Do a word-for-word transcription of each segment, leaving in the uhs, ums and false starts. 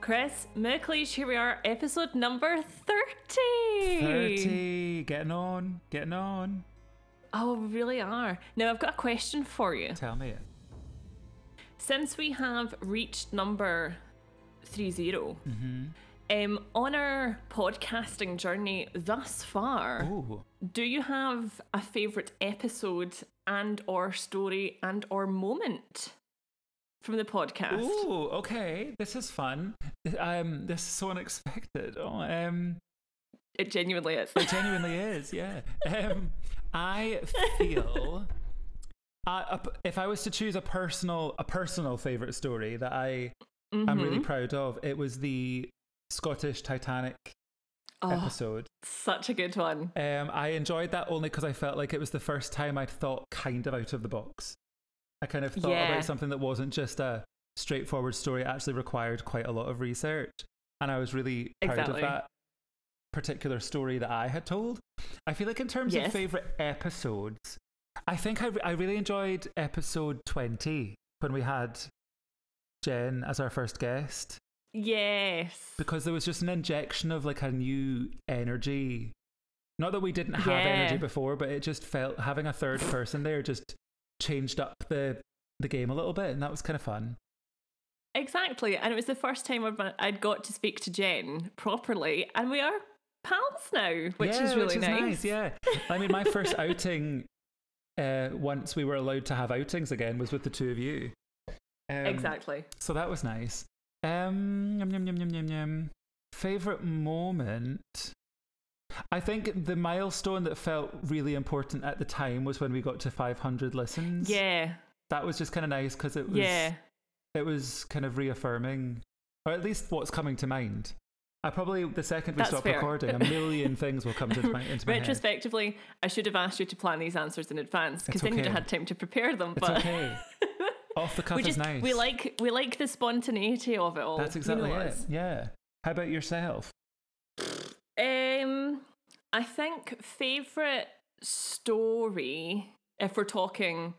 Chris, Merkley's, here we are, episode number thirty. thirty, getting on, getting on. Oh, we really are. Now, I've got a question for you. Tell me it. Since we have reached number thirty, mm-hmm. um, on our podcasting journey thus far, ooh. Do you have a favourite episode and or story and or moment from the podcast? Ooh, okay. This is fun. Um, this is so unexpected. Oh, um, it genuinely is. It genuinely is, yeah. Um, I feel... Uh, if I was to choose a personal a personal favourite story that I am mm-hmm. really proud of, it was the Scottish Titanic oh, episode. Such a good one. Um, I enjoyed that only because I felt like it was the first time I'd thought kind of out of the box. I kind of thought yeah. about something that wasn't just a straightforward story. It actually required quite a lot of research. And I was really proud exactly. of that particular story that I had told. I feel like in terms yes. of favourite episodes... I think I, re- I really enjoyed episode twenty when we had Jen as our first guest. Yes. Because there was just an injection of like a new energy. Not that we didn't have yeah. energy before, but it just felt having a third person there just changed up the, the game a little bit. And that was kind of fun. Exactly. And it was the first time I'd got to speak to Jen properly. And we are pals now, which yeah, is really which is nice. nice. Yeah. I mean, my first outing... Uh, once we were allowed to have outings again was with the two of you. Um, exactly. So that was nice. Um, yum, yum, yum, yum, yum, yum. Favourite moment? I think the milestone that felt really important at the time was when we got to five hundred listens. Yeah. That was just kind of nice because it was yeah. it was kind of reaffirming, or at least what's coming to mind. I probably, the second we That's stop fair. recording, a million things will come into my, into my Retrospectively, head. I should have asked you to plan these answers in advance, because then okay. you'd have had time to prepare them. But it's okay. Off the cuff we just, is nice. We like we like the spontaneity of it all. That's exactly you know it. Yeah. How about yourself? Um, I think favourite story, if we're talking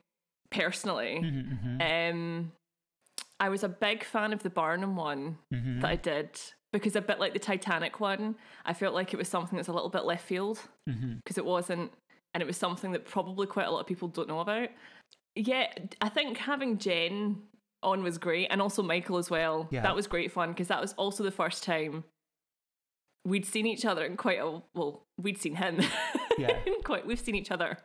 personally, mm-hmm, mm-hmm. um, I was a big fan of the Barnum one mm-hmm. that I did. Because a bit like the Titanic one, I felt like it was something that's a little bit left field because mm-hmm. it wasn't, and it was something that probably quite a lot of people don't know about. Yeah, I think having Jen on was great, and also Michael as well. Yeah. That was great fun because that was also the first time we'd seen each other in quite a, well, we'd seen him. Yeah. quite, we've seen each other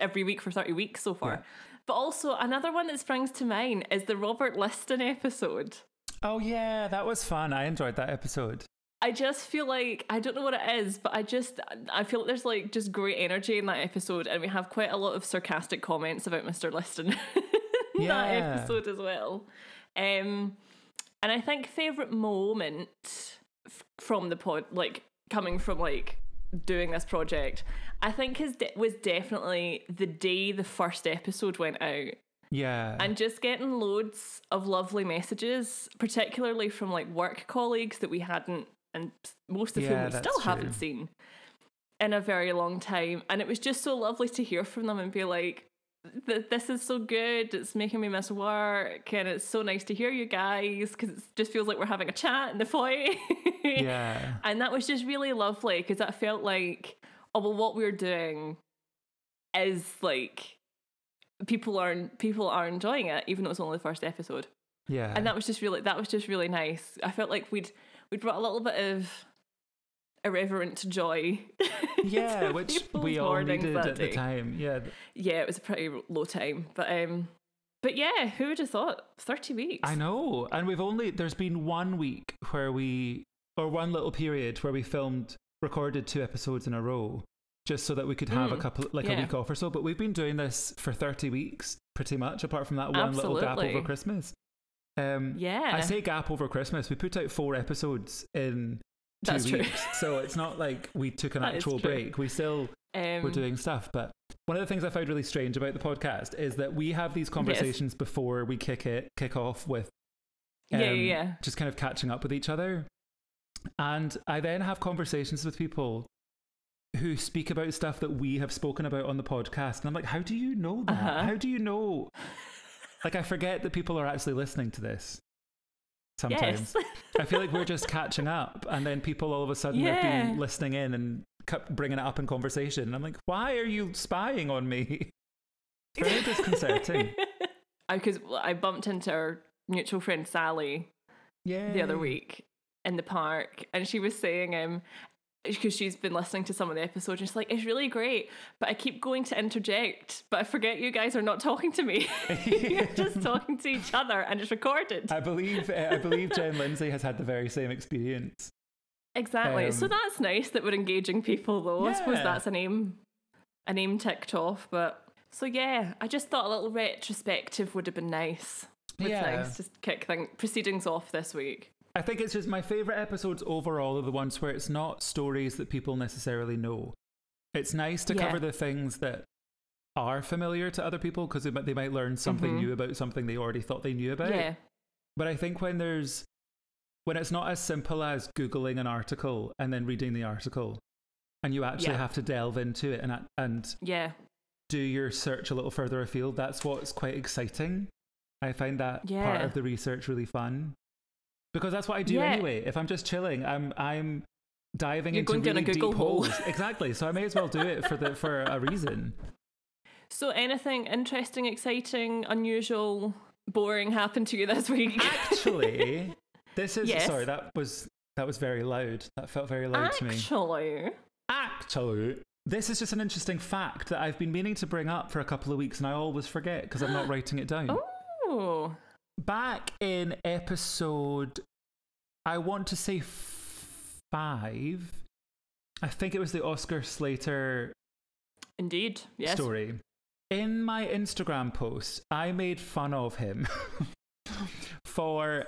every week for thirty weeks so far. Yeah. But also another one that springs to mind is the Robert Liston episode. Oh yeah, that was fun. I enjoyed that episode. I just feel like, I don't know what it is, but I just, I feel like there's like just great energy in that episode, and we have quite a lot of sarcastic comments about Mister Liston in yeah. that episode as well. Um, and I think favourite moment f- from the pod, like coming from like doing this project, I think is de- was definitely the day the first episode went out. Yeah. And just getting loads of lovely messages, particularly from like work colleagues that we hadn't, and most of yeah, whom we still true. haven't seen in a very long time. And it was just so lovely to hear from them and be like, this is so good, it's making me miss work, and it's so nice to hear you guys because it just feels like we're having a chat in the foyer. Yeah. And that was just really lovely because I felt like, oh, well, what we're doing is like, people are people are enjoying it, even though it's only the first episode. Yeah, and that was just really that was just really nice. I felt like we'd we brought a little bit of irreverent joy. Yeah, which we all needed at the time. Yeah, yeah, it was a pretty low time, but um, but yeah, who would have thought thirty weeks? I know, and we've only there's been one week where we or one little period where we filmed recorded two episodes in a row. Just so that we could have mm, a couple, like yeah. a week off or so. But we've been doing this for thirty weeks, pretty much, apart from that one Absolutely. little gap over Christmas. Um, yeah. I say gap over Christmas. We put out four episodes in two That's weeks. True. So it's not like we took an actual break. We still um, were doing stuff. But one of the things I found really strange about the podcast is that we have these conversations yes. before we kick it, kick off with um, yeah, yeah, yeah. just kind of catching up with each other. And I then have conversations with people who speak about stuff that we have spoken about on the podcast, and I'm like, how do you know that? Uh-huh. How do you know? Like, I forget that people are actually listening to this. sometimes. Yes. I feel like we're just catching up, and then people all of a sudden yeah. have been listening in and kept bringing it up in conversation, and I'm like, why are you spying on me? It's very disconcerting. Because I, I bumped into our mutual friend Sally yeah. the other week in the park, and she was saying um because she's been listening to some of the episodes, and she's like, it's really great, but I keep going to interject, but I forget you guys are not talking to me. You're just talking to each other, and it's recorded. I believe uh, I believe Jen Lindsay has had the very same experience. Exactly. Um, so that's nice that we're engaging people, though. Yeah. I suppose that's a name, a name ticked off. But so, yeah, I just thought a little retrospective would have been nice. It's yeah. nice to kick things, proceedings off this week. I think it's just my favourite episodes overall are the ones where it's not stories that people necessarily know. It's nice to yeah. cover the things that are familiar to other people, because they, they might learn something mm-hmm. new about something they already thought they knew about. Yeah. But I think when there's when it's not as simple as Googling an article and then reading the article, and you actually yeah. have to delve into it and and yeah. do your search a little further afield, that's what's quite exciting. I find that yeah. part of the research really fun. Because that's what I do yeah. anyway. If I'm just chilling, I'm I'm diving You're into going really down a Google deep hole. holes. Exactly. So I may as well do it for the for a reason. So anything interesting, exciting, unusual, boring happened to you this week? Actually, this is yes. sorry. That was that was very loud. That felt very loud Actually. to me. Actually, actually, this is just an interesting fact that I've been meaning to bring up for a couple of weeks, and I always forget because I'm not writing it down. Oh. Back in episode, I want to say f- five, I think it was the Oscar Slater Indeed, yes. story. In my Instagram post, I made fun of him for,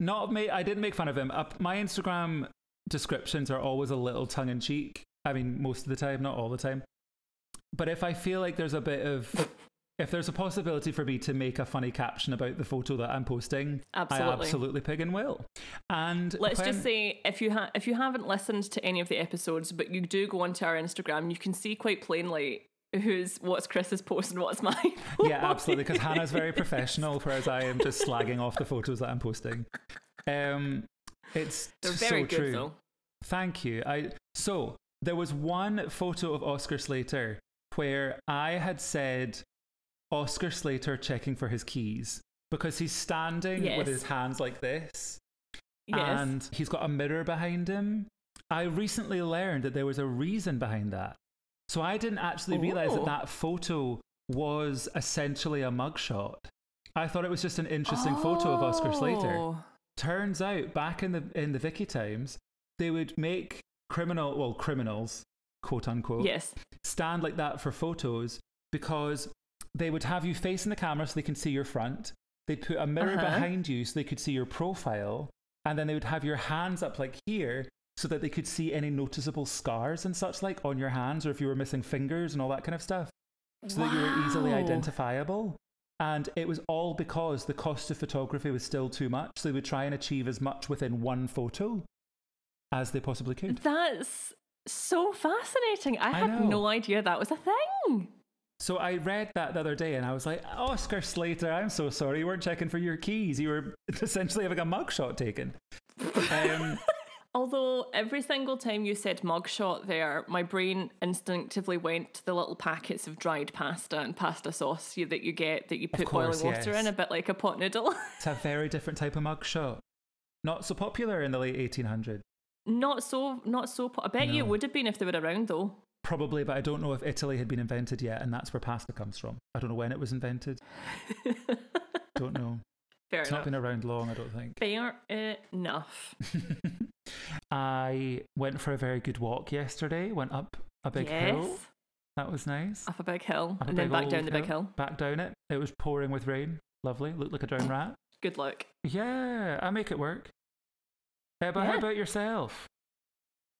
not made, I didn't make fun of him. Uh, my Instagram descriptions are always a little tongue-in-cheek. I mean, most of the time, not all the time. But if I feel like there's a bit of... If there's a possibility for me to make a funny caption about the photo that I'm posting, absolutely. I absolutely piggin' will. And let's when- just say, if you ha- if you haven't listened to any of the episodes, but you do go onto our Instagram, you can see quite plainly who's what's Chris's post and what's mine. Yeah, absolutely, because Hannah's very professional, whereas I am just slagging off the photos that I'm posting. Um, it's They're very so good, true. Though. Thank you. I so there was one photo of Oscar Slater where I had said, Oscar Slater checking for his keys, because he's standing yes. with his hands like this yes. and he's got a mirror behind him. I recently learned that there was a reason behind that. So I didn't actually oh. realise that that photo was essentially a mugshot. I thought it was just an interesting oh. photo of Oscar Slater. Turns out back in the in the Vicky times, they would make criminal, well, criminals, quote unquote, yes. stand like that for photos, because they would have you facing the camera so they can see your front. They'd put a mirror uh-huh. behind you so they could see your profile. And then they would have your hands up like here so that they could see any noticeable scars and such like on your hands, or if you were missing fingers and all that kind of stuff. So wow. that you were easily identifiable. And it was all because the cost of photography was still too much. So they would try and achieve as much within one photo as they possibly could. That's so fascinating. I, I had know. no idea that was a thing. So I read that the other day and I was like, Oscar Slater, I'm so sorry. You weren't checking for your keys. You were essentially having a mugshot taken. Um, Although every single time you said mugshot there, my brain instinctively went to the little packets of dried pasta and pasta sauce you, that you get that you put course, boiling water yes. in, a bit like a pot noodle. It's a very different type of mugshot. Not so popular in the late eighteen hundreds. Not so, not so. Po- I bet no. you would have been if they were around though. Probably, but I don't know if Italy had been invented yet, and that's where pasta comes from. I don't know when it was invented. Don't know. Fair it's enough. It's not been around long, I don't think. Fair enough. I went for a very good walk yesterday, went up a big yes. hill. That was nice. Up a big hill, up and then back down the hill. big hill. Back down it. It was pouring with rain. Lovely. Looked like a drowned rat. Good luck. Yeah, I make it work. Uh, but yeah. how about yourself?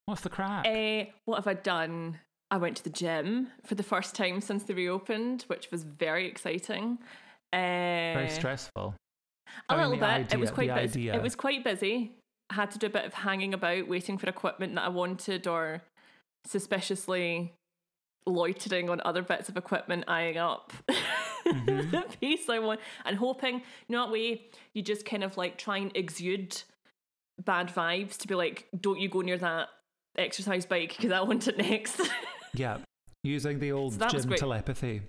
What's the crack? Uh, what have I done? I went to the gym for the first time since they reopened, which was very exciting. Uh, very stressful. A I little mean, bit. Idea, it was quite busy. It was quite busy. I had to do a bit of hanging about, waiting for equipment that I wanted, or suspiciously loitering on other bits of equipment, eyeing up. mm-hmm. the piece I want, and hoping, you know, that way you just kind of like try and exude bad vibes to be like, don't you go near that exercise bike because I want it next. Yeah, using the old so gym telepathy.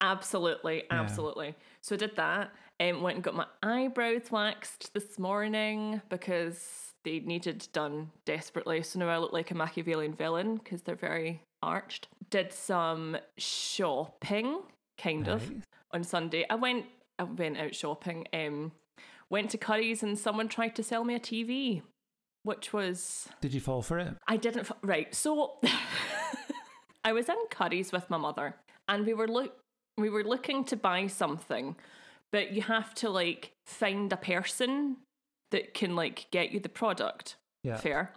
Absolutely, absolutely. Yeah. So I did that and um, went and got my eyebrows waxed this morning because they needed done desperately. So now I look like a Machiavellian villain because they're very arched. Did some shopping, kind nice. of, on Sunday. I went, I went out shopping. Um, went to Curry's and someone tried to sell me a T V, which was... Did you fall for it? I didn't. Fa- right, so I was in Curry's with my mother and we were look we were looking to buy something, but you have to like find a person that can like get you the product. Yeah. Fair.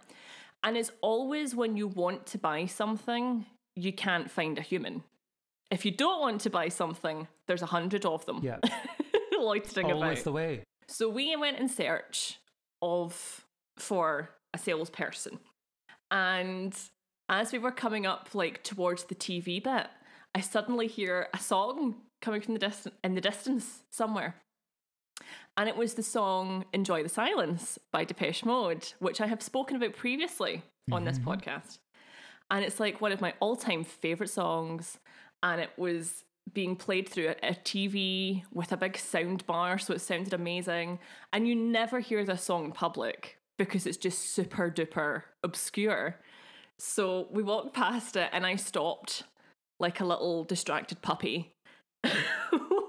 And it's always when you want to buy something, you can't find a human. If you don't want to buy something, there's a hundred of them. Yeah. Loitering always about. Always the way. So we went in search of for a salesperson. And as we were coming up like towards the T V bit, I suddenly hear a song coming from the distance in the distance somewhere. And it was the song Enjoy the Silence by Depeche Mode, which I have spoken about previously on mm-hmm. this podcast. And it's like one of my all-time favourite songs. And it was being played through a, a T V with a big sound bar, so it sounded amazing. And you never hear this song in public because it's just super duper obscure. So we walked past it and I stopped like a little distracted puppy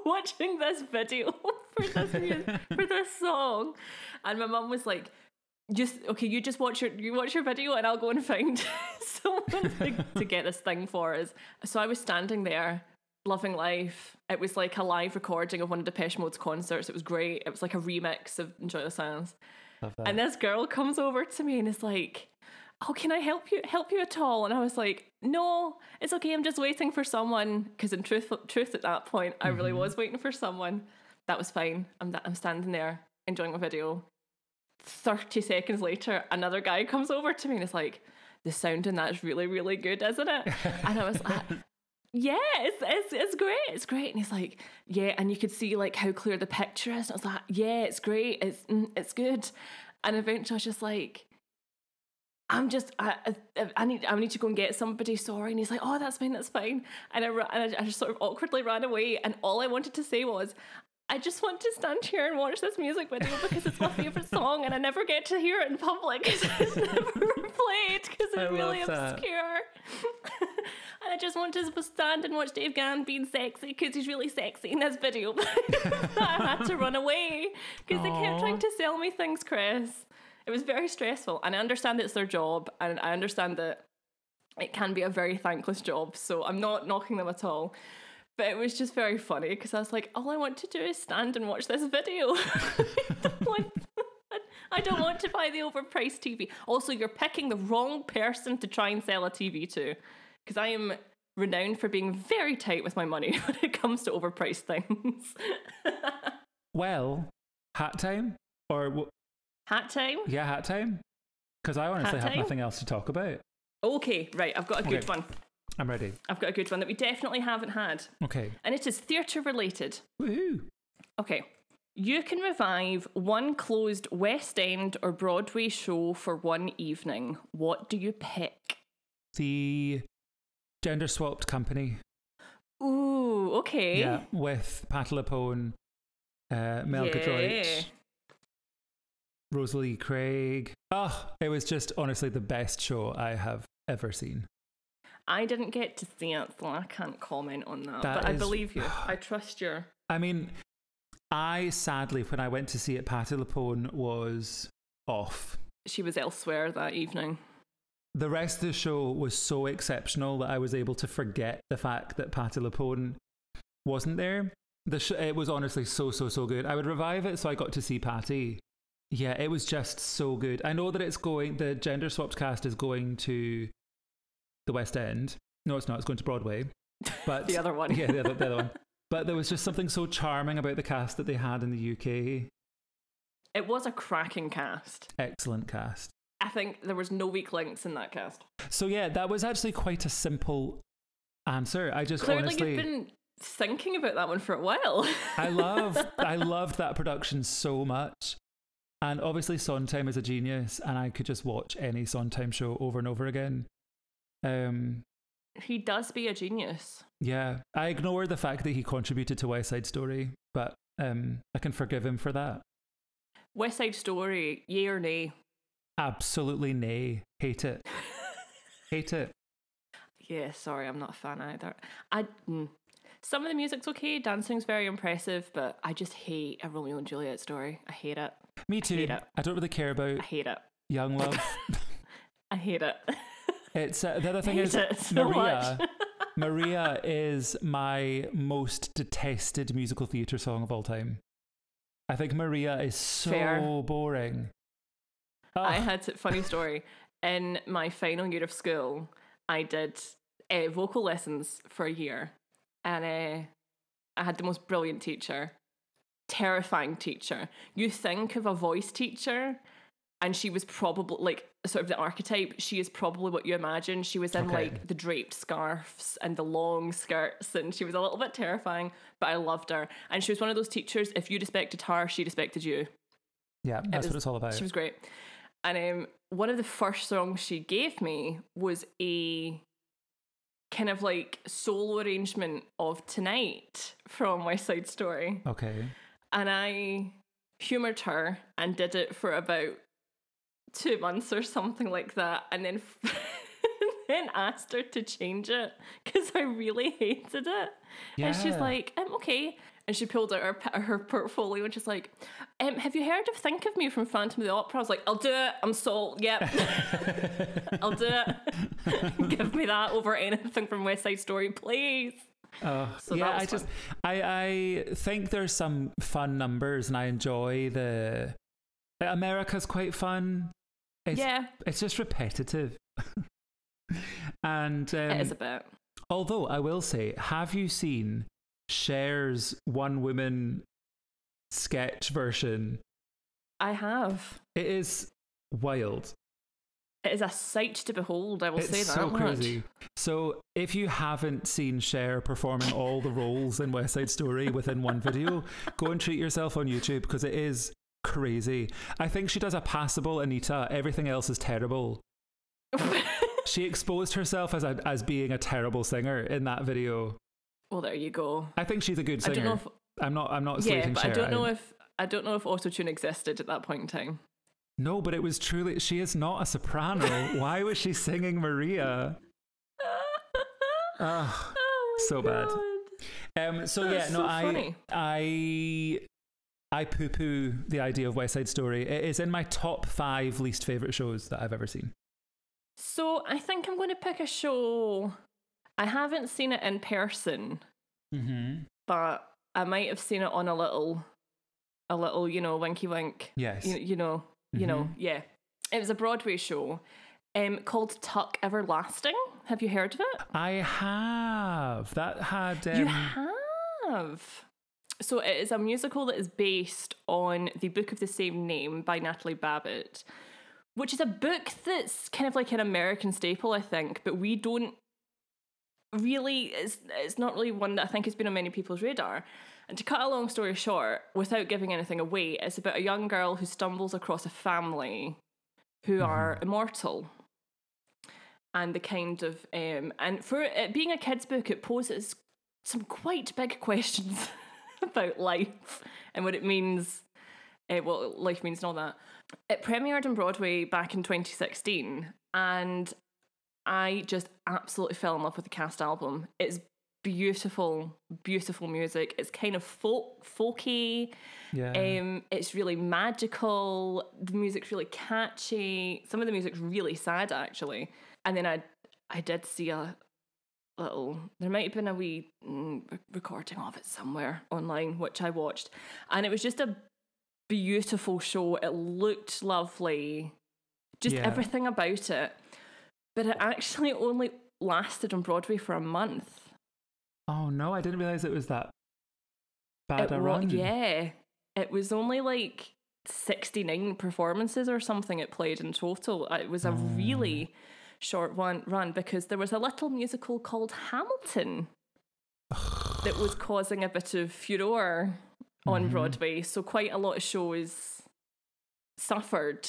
watching this video for this music, for this song, and my mum was like, "Just okay, you just watch your you watch your video, and I'll go and find someone to, to get this thing for us." So I was standing there, loving life. It was like a live recording of one of Depeche Mode's concerts. It was great. It was like a remix of "Enjoy the Silence," and this girl comes over to me and is like, "Oh, can I help you? Help you at all?" And I was like, "No, it's okay. I'm just waiting for someone." Because in truth, truth, at that point, I really mm-hmm. was waiting for someone. That was fine. I'm I'm standing there enjoying my video. Thirty seconds later, another guy comes over to me and is like, "The sound in that's really, really good, isn't it?" And I was like, "Yeah, it's it's it's great. It's great." And he's like, "Yeah," and you could see like how clear the picture is. And I was like, "Yeah, it's great. It's mm, it's good." And eventually, I was just like, I'm just, I, I, I need, I need to go and get somebody, sorry. And he's like, oh, that's fine, that's fine. And I, and I, I just sort of awkwardly ran away. And all I wanted to say was, I just want to stand here and watch this music video because it's my favourite song and I never get to hear it in public because it's never played because it's really obscure. And I just want to stand and watch Dave Gahan being sexy because he's really sexy in this video. I had to run away because they kept trying to sell me things, Chris. It was very stressful, and I understand it's their job, and I understand that it can be a very thankless job, so I'm not knocking them at all. But it was just very funny, because I was like, all I want to do is stand and watch this video. I, don't want, I don't want to buy the overpriced T V. Also, you're picking the wrong person to try and sell a T V to, because I am renowned for being very tight with my money when it comes to overpriced things. Well, hat time? Or... W- Hat time? Yeah, hat time. Because I honestly have nothing else to talk about. Okay, right. I've got a good okay. one. I'm ready. I've got a good one that we definitely haven't had. Okay. And it is theatre related. Woohoo. Okay. You can revive one closed West End or Broadway show for one evening. What do you pick? The Gender Swapped Company. Ooh, okay. Yeah, with Patti LuPone, uh, Mel Gadroit. Yeah. Rosalie Craig. Oh, it was just honestly the best show I have ever seen. I didn't get to see it, so I can't comment on that. that but is, I believe you. I trust your... I mean, I sadly, when I went to see it, Patti LuPone was off. She was elsewhere that evening. The rest of the show was so exceptional that I was able to forget the fact that Patti LuPone wasn't there. The sh- It was honestly so, so, so good. I would revive it, so I got to see Patti. Yeah, it was just so good. I know that it's going, the Gender Swapped cast is going to the West End. No, it's not. It's going to Broadway. But the other one. Yeah, the other, the other one. But there was just something so charming about the cast that they had in the U K. It was a cracking cast. Excellent cast. I think there was no weak links in that cast. So yeah, that was actually quite a simple answer. I just Clearly honestly... Clearly you've been thinking about that one for a while. I love, I loved that production so much. And obviously Sondheim is a genius, and I could just watch any Sondheim show over and over again. Um, he does be a genius. Yeah. I ignore the fact that he contributed to West Side Story, but um, I can forgive him for that. West Side Story, yay or nay? Absolutely nay. Hate it. Hate it. Yeah, sorry, I'm not a fan either. I... Mm. Some of the music's okay, dancing's very impressive, but I just hate a Romeo and Juliet story. I hate it. Me too. I, hate it. I don't really care about I hate it. Young love. I hate it. It's uh, the other thing is so Maria. Maria is my most detested musical theatre song of all time. I think Maria is so Fair. boring. Ugh. I had to, funny story. In my final year of school, I did uh, vocal lessons for a year. And uh, I had the most brilliant teacher, terrifying teacher. You think of a voice teacher, and she was probably like sort of the archetype. She is probably what you imagine. She was in okay. like the draped scarves and the long skirts, and she was a little bit terrifying, but I loved her. And she was one of those teachers, if you respected her, she respected you. Yeah, that's it was, what it's all about. She was great. And um, one of the first songs she gave me was a... kind of like solo arrangement of Tonight from West Side Story. Okay. And I humoured her and did it for about two months or something like that, and then, and then asked her to change it because I really hated it. Yeah. And she's like, um, okay. And she pulled out her, her portfolio and she's like, um, have you heard of Think of Me from Phantom of the Opera? I was like, I'll do it. I'm sold. Yep. I'll do it. Give me that over anything from West Side Story, please. Uh, so yeah, I fun. just, I, I think there's some fun numbers, and I enjoy the, America's quite fun. It's, yeah. It's just repetitive. and um, It is a bit. Although I will say, have you seen Cher's one woman sketch version? I have. It is wild. It is a sight to behold, I will it's say that. It's so crazy. Much. So if you haven't seen Cher performing all the roles in West Side Story within one video, go and treat yourself on YouTube, because it is crazy. I think she does a passable Anita. Everything else is terrible. She exposed herself as a, as being a terrible singer in that video. Well, there you go. I think she's a good singer. I don't know if, I'm not. I'm not slating. Yeah, but Cher. I don't know if I don't know if autotune existed at that point in time. No, but it was truly. She is not a soprano. Why was she singing Maria? oh, oh so God. bad. Um. So That's yeah. No, so I. Funny. I. I poo-poo the idea of West Side Story. It is in my top five least favorite shows that I've ever seen. So I think I'm going to pick a show. I haven't seen it in person, mm-hmm. but I might have seen it on a little, a little, you know, winky wink. Yes. You, you know, mm-hmm. you know, yeah. It was a Broadway show um, called Tuck Everlasting. Have you heard of it? I have. That had... Um... You have. So it is a musical that is based on the book of the same name by Natalie Babbitt, which is a book that's kind of like an American staple, I think, but we don't... really it's, it's not really one that I think has been on many people's radar. And to cut a long story short, without giving anything away, it's about a young girl who stumbles across a family who are immortal, and the kind of um and for it being a kid's book, it poses some quite big questions about life and what it means, uh, what life means and all that. It premiered on Broadway back in twenty sixteen, and I just absolutely fell in love with the cast album. It's beautiful, beautiful music. It's kind of folk, folky. Yeah. Um, it's really magical. The music's really catchy. Some of the music's really sad, actually. And then I, I did see a little. There might have been a wee mm, recording of it somewhere online, which I watched, and it was just a beautiful show. It looked lovely. Just yeah. everything about it. But it actually only lasted on Broadway for a month. Oh no, I didn't realise it was that bad a run. Yeah, it was only like sixty-nine performances or something it played in total. It was a mm. really short one run, because there was a little musical called Hamilton. that was causing a bit of furore on mm-hmm. Broadway. So quite a lot of shows suffered,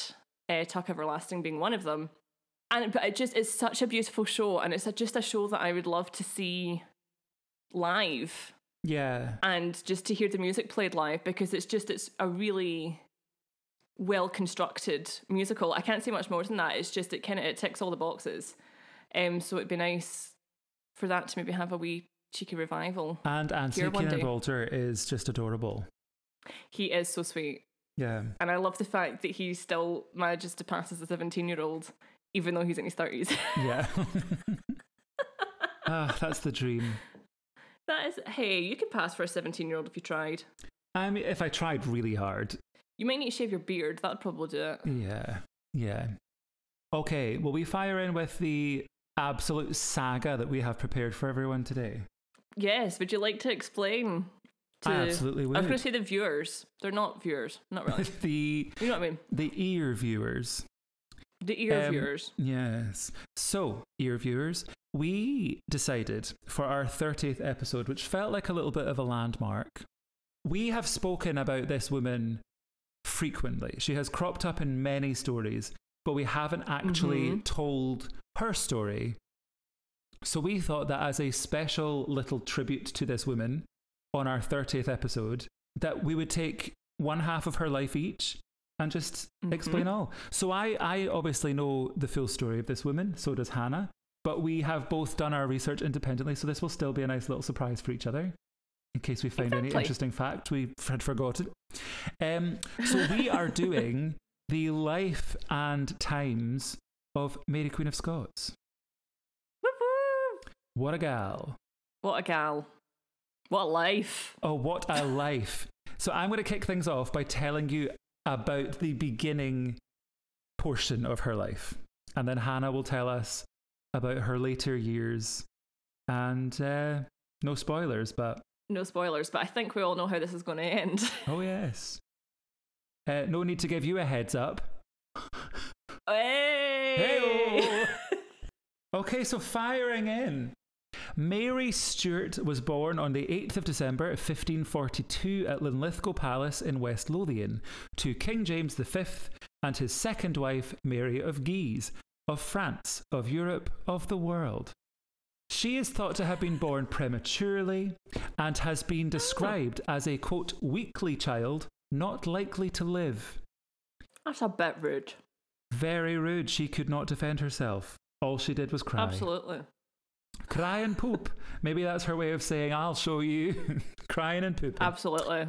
uh, Tuck Everlasting being one of them. And but it just is such a beautiful show, and it's a, just a show that I would love to see live. Yeah. And just to hear the music played live, because it's just, it's a really well-constructed musical. I can't say much more than that. It's just, it kind of, it ticks all the boxes. Um, so it'd be nice for that to maybe have a wee cheeky revival. And Anthony Keenan Walter is just adorable. He is so sweet. Yeah. And I love the fact that he still manages to pass as a seventeen-year-old, even though he's in his thirties. Yeah. Ah, that's the dream. That is, hey, you could pass for a seventeen-year-old if you tried. I mean, if I tried really hard. You might need to shave your beard. That'd probably do it. Yeah, yeah. Okay, will we fire in with the absolute saga that we have prepared for everyone today? Yes, would you like to explain? To, I absolutely would. I was going to say the viewers. They're not viewers, not really. the, you know what I mean? The ear viewers. The ear um, viewers. Yes. So, ear viewers, we decided for our thirtieth episode, which felt like a little bit of a landmark, we have spoken about this woman frequently. She has cropped up in many stories, but we haven't actually mm-hmm. told her story. So we thought that as a special little tribute to this woman on our thirtieth episode, that we would take one half of her life each and just mm-hmm. explain all. So I, I obviously know the full story of this woman, so does Hannah, but we have both done our research independently, so this will still be a nice little surprise for each other, in case we find exactly. any interesting fact we had forgotten. Um, so we are doing the life and times of Mary Queen of Scots. Woo-hoo! What a gal. What a gal. What a life. Oh, what a life. So I'm going to kick things off by telling you about the beginning portion of her life. And then Hannah will tell us about her later years. And uh, no spoilers, but... No spoilers, but I think we all know how this is going to end. Oh, yes. Uh, no need to give you a heads up. Hey! Hey-o! Okay, so firing in. Mary Stuart was born on the eighth of December fifteen forty-two at Linlithgow Palace in West Lothian to King James the Fifth and his second wife, Mary of Guise, of France, of Europe, of the world. She is thought to have been born prematurely and has been described as a, quote, weakly child, not likely to live. That's a bit rude. Very rude. She could not defend herself. All she did was cry. Absolutely. Cry and poop. Maybe that's her way of saying, I'll show you. Crying and pooping. Absolutely.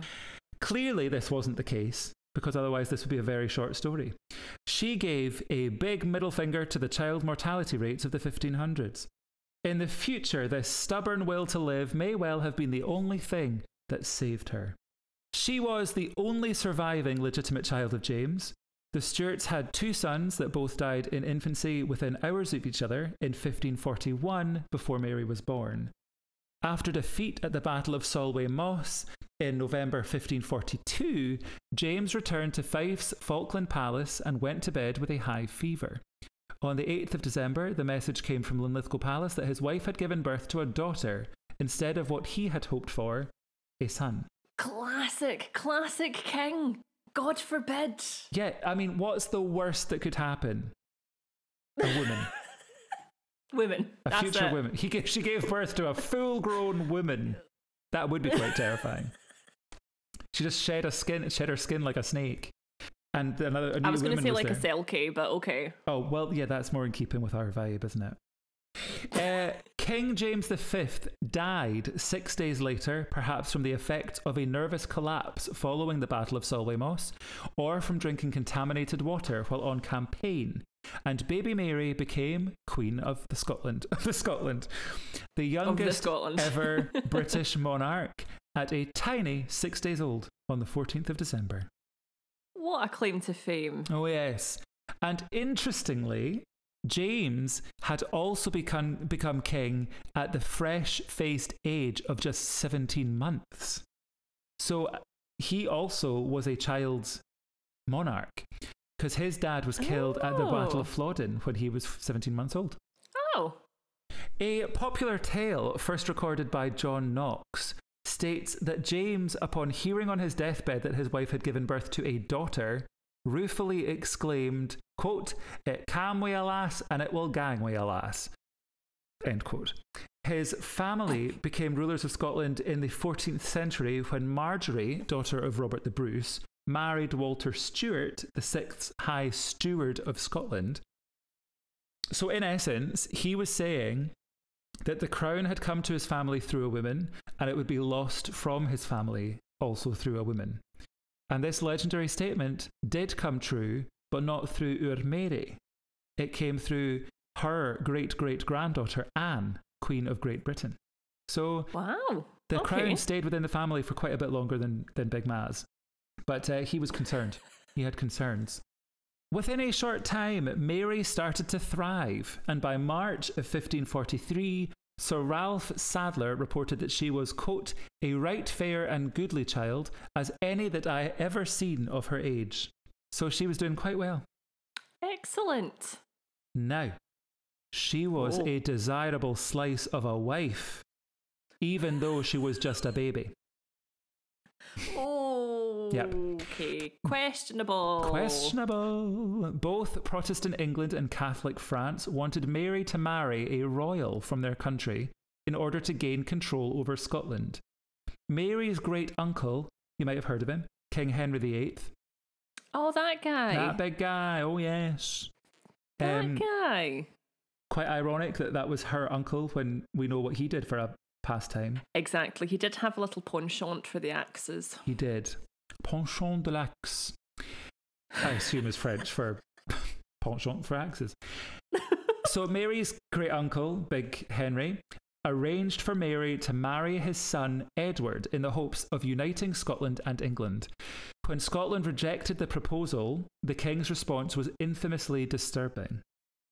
Clearly, this wasn't the case, because otherwise this would be a very short story. She gave a big middle finger to the child mortality rates of the fifteen hundreds. In the future, this stubborn will to live may well have been the only thing that saved her. She was the only surviving legitimate child of James. The Stuarts had two sons that both died in infancy within hours of each other in fifteen forty-one, before Mary was born. After defeat at the Battle of Solway Moss in November fifteen forty-two, James returned to Fife's Falkland Palace and went to bed with a high fever. On the eighth of December, the message came from Linlithgow Palace that his wife had given birth to a daughter instead of what he had hoped for, a son. Classic, classic king. God forbid. Yeah, I mean, what's the worst that could happen? A woman. Women. A That's future it. woman. He gave, she gave birth to a full-grown woman. That would be quite terrifying. She just shed a skin, shed her skin like a snake. And another, a new I was going to say like there. a selkie, but okay. Oh, well, yeah, that's more in keeping with our vibe, isn't it? Uh, King James the Fifth died six days later, perhaps from the effect of a nervous collapse following the Battle of Solway Moss, or from drinking contaminated water while on campaign, and baby Mary became Queen of the Scotland, the Scotland, the youngest the Scotland. ever British monarch at a tiny six days old on the fourteenth of December. What a claim to fame. Oh, yes. And interestingly, James had also become become king at the fresh-faced age of just seventeen months. So he also was a child's monarch, because his dad was killed oh. at the Battle of Flodden when he was seventeen months old. Oh. A popular tale, first recorded by John Knox, states that James, upon hearing on his deathbed that his wife had given birth to a daughter, ruefully exclaimed, quote, "It cam wi' alas, and it will gang wi' alas," end quote. His family became rulers of Scotland in the fourteenth century when Marjorie, daughter of Robert the Bruce, married Walter Stuart, the sixth High Steward of Scotland. So in essence, he was saying that the crown had come to his family through a woman, and it would be lost from his family also through a woman. And this legendary statement did come true, but not through Uair Mary. It came through her great-great-granddaughter, Anne, Queen of Great Britain. So wow. the okay. crown stayed within the family for quite a bit longer than, than Big Maz. But uh, he was concerned. He had concerns. Within a short time, Mary started to thrive, and by March of fifteen forty-three, Sir Ralph Sadler reported that she was, quote, "a right fair and goodly child, as any that I ever seen of her age." So she was doing quite well. Excellent. Now, she was oh. a desirable slice of a wife, even though she was just a baby. Oh, yep. okay. Questionable. Questionable. Both Protestant England and Catholic France wanted Mary to marry a royal from their country in order to gain control over Scotland. Mary's great uncle, you might have heard of him, King Henry the eighth. Oh, that guy. That big guy. Oh, yes. That um, guy. Quite ironic that that was her uncle when we know what he did for a pastime. Exactly. He did have a little penchant for the axes. He did. Penchant de l'axe. I assume is French for penchant for axes. So Mary's great uncle, Big Henry, arranged for Mary to marry his son Edward in the hopes of uniting Scotland and England. When Scotland rejected the proposal, the king's response was infamously disturbing.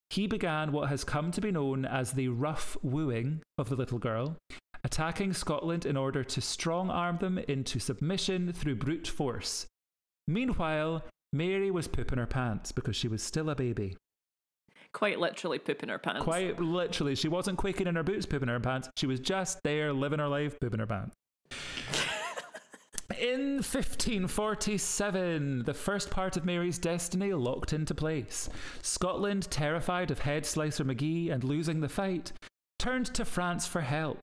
He began what has come to be known as the rough wooing of the little girl, attacking Scotland in order to strong-arm them into submission through brute force. Meanwhile, Mary was pooping her pants because she was still a baby. Quite literally pooping her pants. Quite literally. She wasn't quaking in her boots pooping her pants. She was just there living her life pooping her pants. In fifteen forty-seven, the first part of Mary's destiny locked into place. Scotland, terrified of Head Slicer McGee and losing the fight, turned to France for help.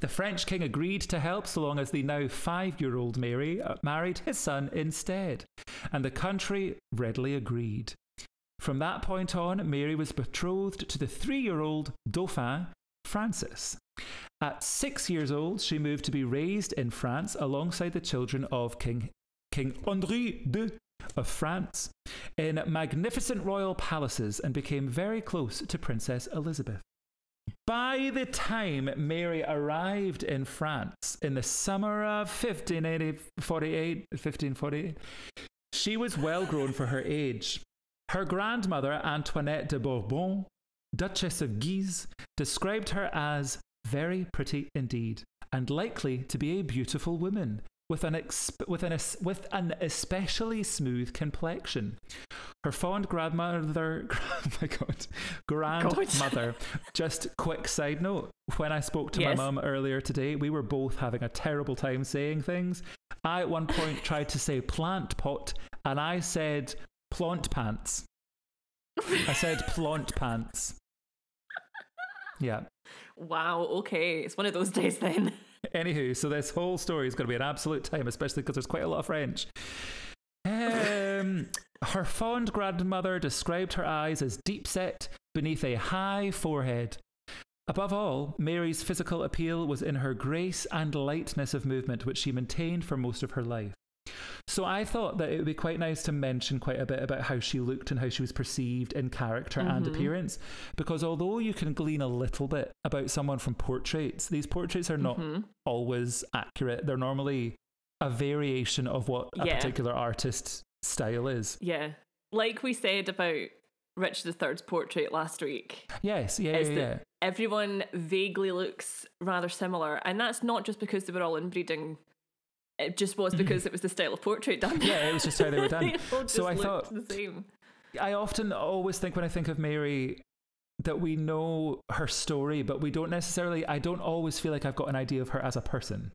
The French king agreed to help so long as the now five-year-old Mary married his son instead, and the country readily agreed. From that point on, Mary was betrothed to the three-year-old Dauphin Francis. At six years old, she moved to be raised in France alongside the children of King King Henri the Second of France in magnificent royal palaces and became very close to Princess Elizabeth. By the time Mary arrived in France in the summer of fifteen forty-eight, she was well grown for her age. Her grandmother, Antoinette de Bourbon, Duchess of Guise, described her as very pretty indeed, and likely to be a beautiful woman, with an, exp- with an, es- with an especially smooth complexion. Her fond grandmother, oh my God, grandmother, just quick side note, when I spoke to yes. my mum earlier today, we were both having a terrible time saying things. I at one point tried to say plant pot, and I said plaunt pants. I said plaunt pants. Yeah. Wow, okay. It's one of those days then. Anywho, so this whole story is going to be an absolute time, especially because there's quite a lot of French. Um, her fond grandmother described her eyes as deep-set beneath a high forehead. Above all, Mary's physical appeal was in her grace and lightness of movement, which she maintained for most of her life. So I thought that it would be quite nice to mention quite a bit about how she looked and how she was perceived in character mm-hmm. and appearance, because although you can glean a little bit about someone from portraits, these portraits are not mm-hmm. always accurate. They're normally a variation of what a yeah. particular artist's style is. Yeah. Like we said about Richard the Third's portrait last week. Yes, yeah, is yeah, yeah. that everyone vaguely looks rather similar, and that's not just because they were all inbreeding. It just was because it was the style of portrait done. Yeah, it was just how they were done. they so I thought. The same. I often always think when I think of Mary that we know her story, but we don't necessarily, I don't always feel like I've got an idea of her as a person.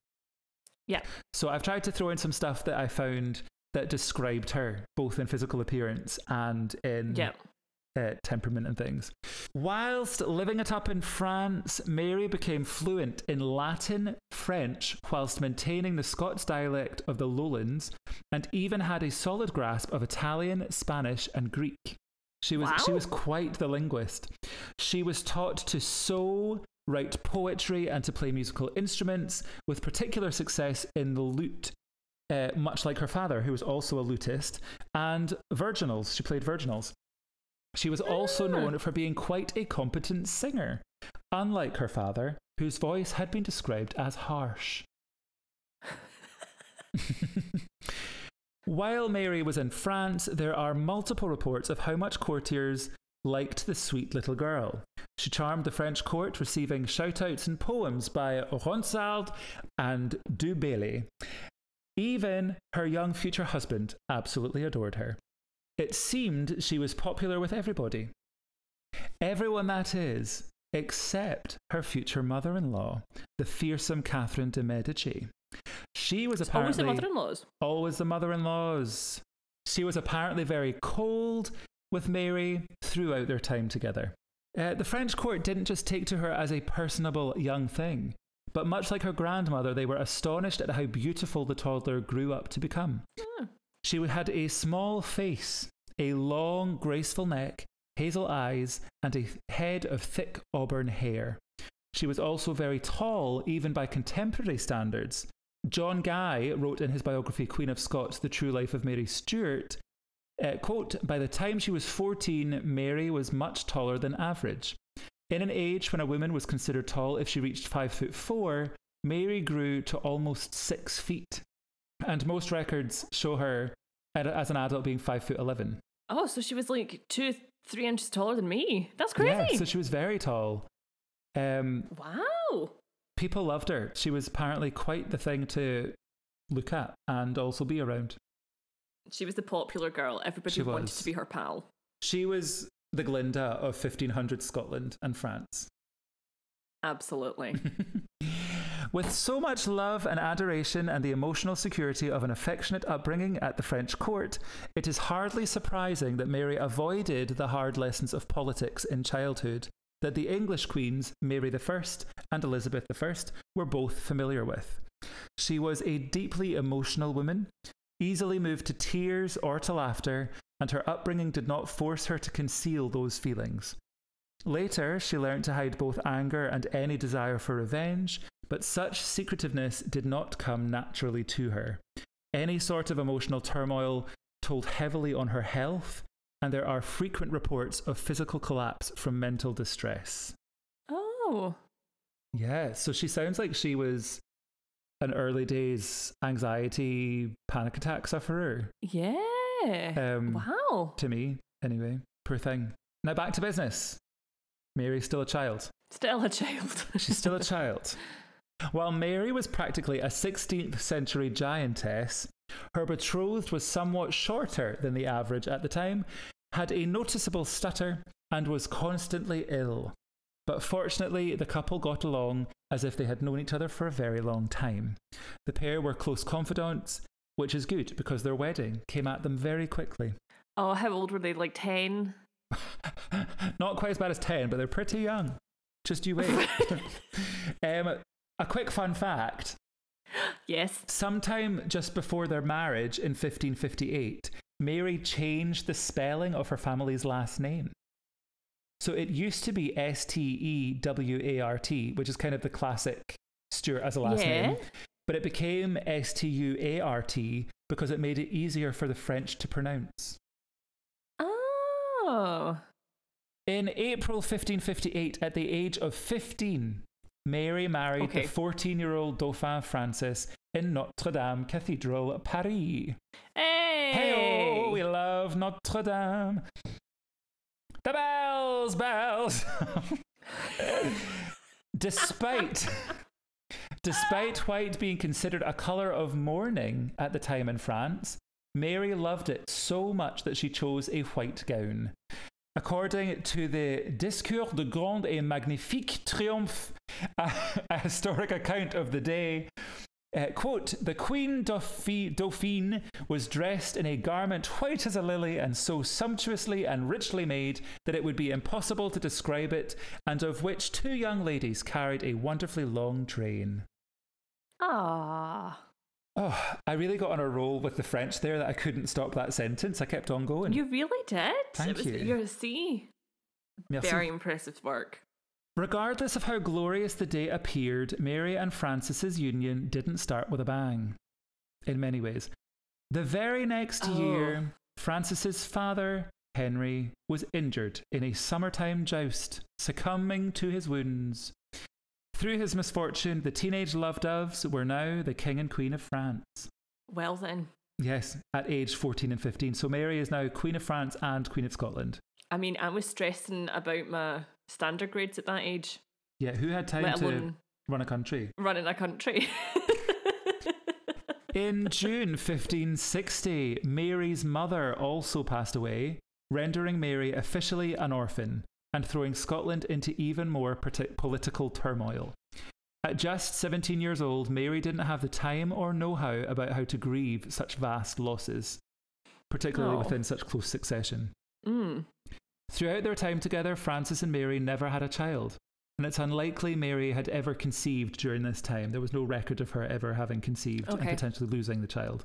Yeah. So I've tried to throw in some stuff that I found that described her, both in physical appearance and in yeah. uh, temperament and things. Whilst living it up in France, Mary became fluent in Latin, French, whilst maintaining the Scots dialect of the Lowlands, and even had a solid grasp of Italian, Spanish, and Greek. She was wow. she was quite the linguist. She was taught to sew, write poetry, and to play musical instruments, with particular success in the lute, uh, much like her father, who was also a lutist, and virginals. She played virginals. She was also known for being quite a competent singer, unlike her father, whose voice had been described as harsh. While Mary was in France, there are multiple reports of how much courtiers liked the sweet little girl. She charmed the French court, receiving shout-outs and poems by Ronsard and Du Bellay. Even her young future husband absolutely adored her. It seemed she was popular with everybody. Everyone, that is, except her future mother-in-law, the fearsome Catherine de' Medici. She was apparently always the mother-in-laws. Always the mother-in-laws. She was apparently very cold with Mary throughout their time together. Uh, the French court didn't just take to her as a personable young thing, but much like her grandmother, they were astonished at how beautiful the toddler grew up to become. Mm. She had a small face, a long, graceful neck, hazel eyes, and a head of thick auburn hair. She was also very tall, even by contemporary standards. John Guy wrote in his biography, Queen of Scots, The True Life of Mary Stuart, uh, quote, by the time she was fourteen, Mary was much taller than average. In an age when a woman was considered tall if she reached five foot four, Mary grew to almost six feet. And most records show her as an adult being five foot eleven. Oh, so she was like two, three inches taller than me. That's crazy. Yeah, so she was very tall. Um, wow. People loved her. She was apparently quite the thing to look at and also be around. She was the popular girl. Everybody she wanted was. to be her pal. She was the Glinda of fifteen hundred Scotland and France. Absolutely. With so much love and adoration and the emotional security of an affectionate upbringing at the French court, it is hardly surprising that Mary avoided the hard lessons of politics in childhood that the English queens, Mary the First and Elizabeth the First, were both familiar with. She was a deeply emotional woman, easily moved to tears or to laughter, and her upbringing did not force her to conceal those feelings. Later, she learnt to hide both anger and any desire for revenge, but such secretiveness did not come naturally to her. Any sort of emotional turmoil told heavily on her health, and there are frequent reports of physical collapse from mental distress. Oh. Yeah, so she sounds like she was an early days anxiety, panic attack sufferer. Yeah. Um, wow. To me, anyway. Poor thing. Now back to business. Mary's still a child. Still a child. She's still a child. While Mary was practically a sixteenth century giantess, her betrothed was somewhat shorter than the average at the time, had a noticeable stutter, and was constantly ill. But fortunately, the couple got along as if they had known each other for a very long time. The pair were close confidants, which is good because their wedding came at them very quickly. Oh, how old were they? Like ten? Not quite as bad as ten, but they're pretty young. Just you wait. um, a quick fun fact. Yes. Sometime just before their marriage in fifteen fifty-eight, Mary changed the spelling of her family's last name. So it used to be S T E W A R T, which is kind of the classic Stuart as a last yeah. name. But it became S T U A R T because it made it easier for the French to pronounce. Oh. In April fifteen fifty-eight, at the age of fifteen, Mary married okay. the fourteen-year-old Dauphin Francis in Notre Dame Cathedral, Paris. Hey! Hey-oh, we love Notre Dame. The bells, bells. despite, despite white being considered a colour of mourning at the time in France, Mary loved it so much that she chose a white gown. According to the Discours de Grande et Magnifique Triomphe, a, a historic account of the day, Uh, quote, the Queen Dauphi- Dauphine was dressed in a garment white as a lily and so sumptuously and richly made that it would be impossible to describe it, and of which two young ladies carried a wonderfully long train. Ah. Oh, I really got on a roll with the French there that I couldn't stop that sentence. I kept on going. You really did? Thank it was, you. You're a C. Merci. Very impressive work. Regardless of how glorious the day appeared, Mary and Francis's union didn't start with a bang, in many ways. The very next oh. year, Francis's father, Henry, was injured in a summertime joust, succumbing to his wounds. Through his misfortune, the teenage love doves were now the King and Queen of France. Well then. Yes, at age fourteen and fifteen. So Mary is now Queen of France and Queen of Scotland. I mean, I was stressing about my standard grades at that age. Yeah, who had time to run a country? Running a country. In June fifteen sixty, Mary's mother also passed away, rendering Mary officially an orphan and throwing Scotland into even more political turmoil. At just seventeen years old, Mary didn't have the time or know-how about how to grieve such vast losses, particularly oh. within such close succession. Mm. Throughout their time together, Francis and Mary never had a child, and it's unlikely Mary had ever conceived during this time. There was no record of her ever having conceived okay. and potentially losing the child.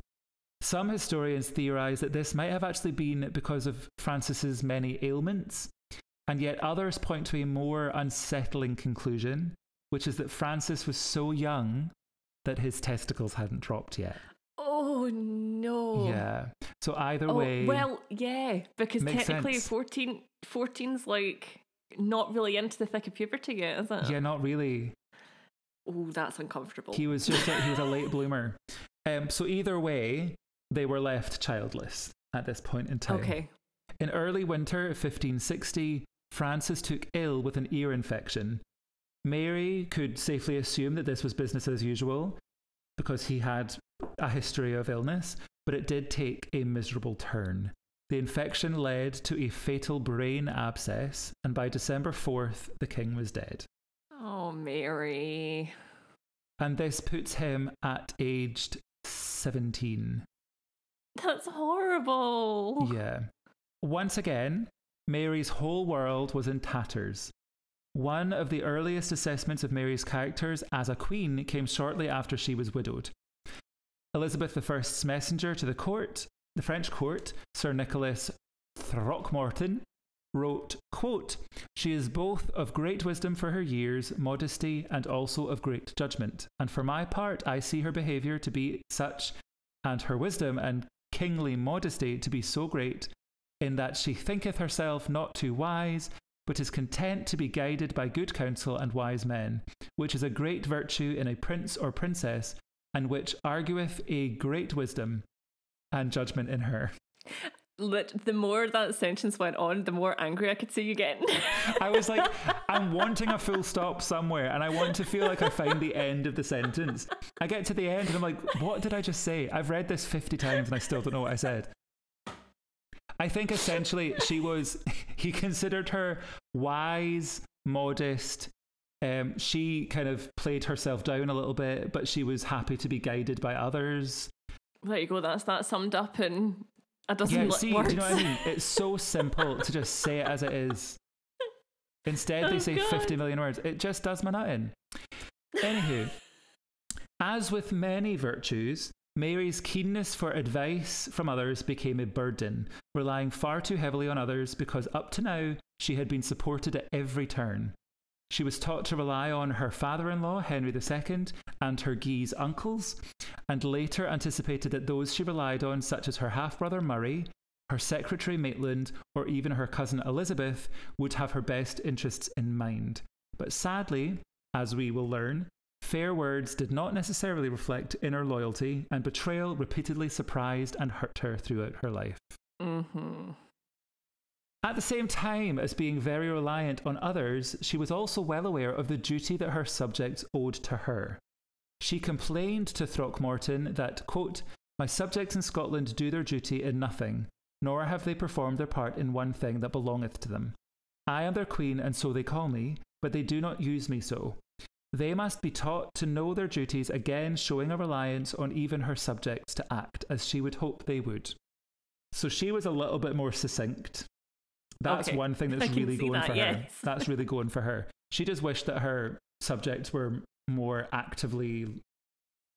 Some historians theorise that this might have actually been because of Francis's many ailments, and yet others point to a more unsettling conclusion, which is that Francis was so young that his testicles hadn't dropped yet. Oh no. Yeah. So either oh, way. Well, yeah, because technically sense. fourteen fourteen's like not really into the thick of puberty yet, is it? Yeah, not really. Oh, that's uncomfortable. He was just like, he was a late bloomer. Um so either way, they were left childless at this point in time. Okay. In early winter of fifteen sixty, Francis took ill with an ear infection. Mary could safely assume that this was business as usual, because he had a history of illness, but it did take a miserable turn. The infection led to a fatal brain abscess, and by December fourth, the king was dead. Oh, Mary. And this puts him at aged seventeen. That's horrible. Yeah. Once again, Mary's whole world was in tatters. One of the earliest assessments of Mary's characters as a queen came shortly after she was widowed. Elizabeth the First's messenger to the court, the French court, Sir Nicholas Throckmorton, wrote, quote, she is both of great wisdom for her years, modesty, and also of great judgment. And for my part, I see her behaviour to be such, and her wisdom and kingly modesty to be so great, in that she thinketh herself not too wise, but is content to be guided by good counsel and wise men, which is a great virtue in a prince or princess, and which argueth a great wisdom and judgment in her. The more that sentence went on, the more angry I could see you getting. I was like, I'm wanting a full stop somewhere, and I want to feel like I find the end of the sentence. I get to the end and I'm like, what did I just say? I've read this fifty times and I still don't know what I said. I think essentially she was, he considered her wise, modest. Um, she kind of played herself down a little bit, but she was happy to be guided by others. There you go. That's that summed up in a dozen words. Yeah, see, do you know what I mean? It's so simple to just say it as it is. Instead, oh, they say God. fifty million words. It just does my nut in. Anywho, as with many virtues, Mary's keenness for advice from others became a burden, relying far too heavily on others because up to now she had been supported at every turn. She was taught to rely on her father-in-law, Henry the Second, and her Guise uncles, and later anticipated that those she relied on, such as her half-brother Murray, her secretary Maitland, or even her cousin Elizabeth, would have her best interests in mind. But sadly, as we will learn, fair words did not necessarily reflect inner loyalty, and betrayal repeatedly surprised and hurt her throughout her life. Mm-hmm. At the same time as being very reliant on others, she was also well aware of the duty that her subjects owed to her. She complained to Throckmorton that, quote, my subjects in Scotland do their duty in nothing, nor have they performed their part in one thing that belongeth to them. I am their queen, and so they call me, but they do not use me so. They must be taught to know their duties, again showing a reliance on even her subjects to act as she would hope they would. So she was a little bit more succinct. That's okay. One thing that's really going that, for yes. her. That's really going for her. She just wished that her subjects were more actively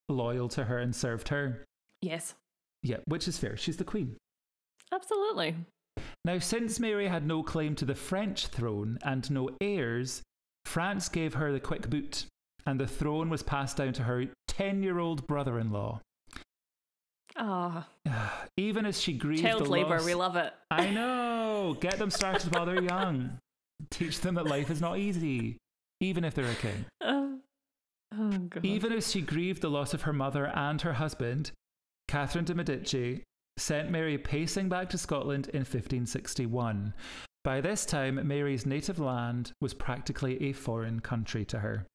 loyal to her and served her. Yes. Yeah, which is fair. She's the queen. Absolutely. Now, since Mary had no claim to the French throne and no heirs, France gave her the quick boot, and the throne was passed down to her ten-year-old brother-in-law. Ah. Oh. Even as she grieved the loss... Child labour, we love it. I know! Get them started while they're young. Teach them that life is not easy, even if they're a king. Oh. Oh, God. Even as she grieved the loss of her mother and her husband, Catherine de' Medici sent Mary pacing back to Scotland in fifteen sixty-one. By this time, Mary's native land was practically a foreign country to her.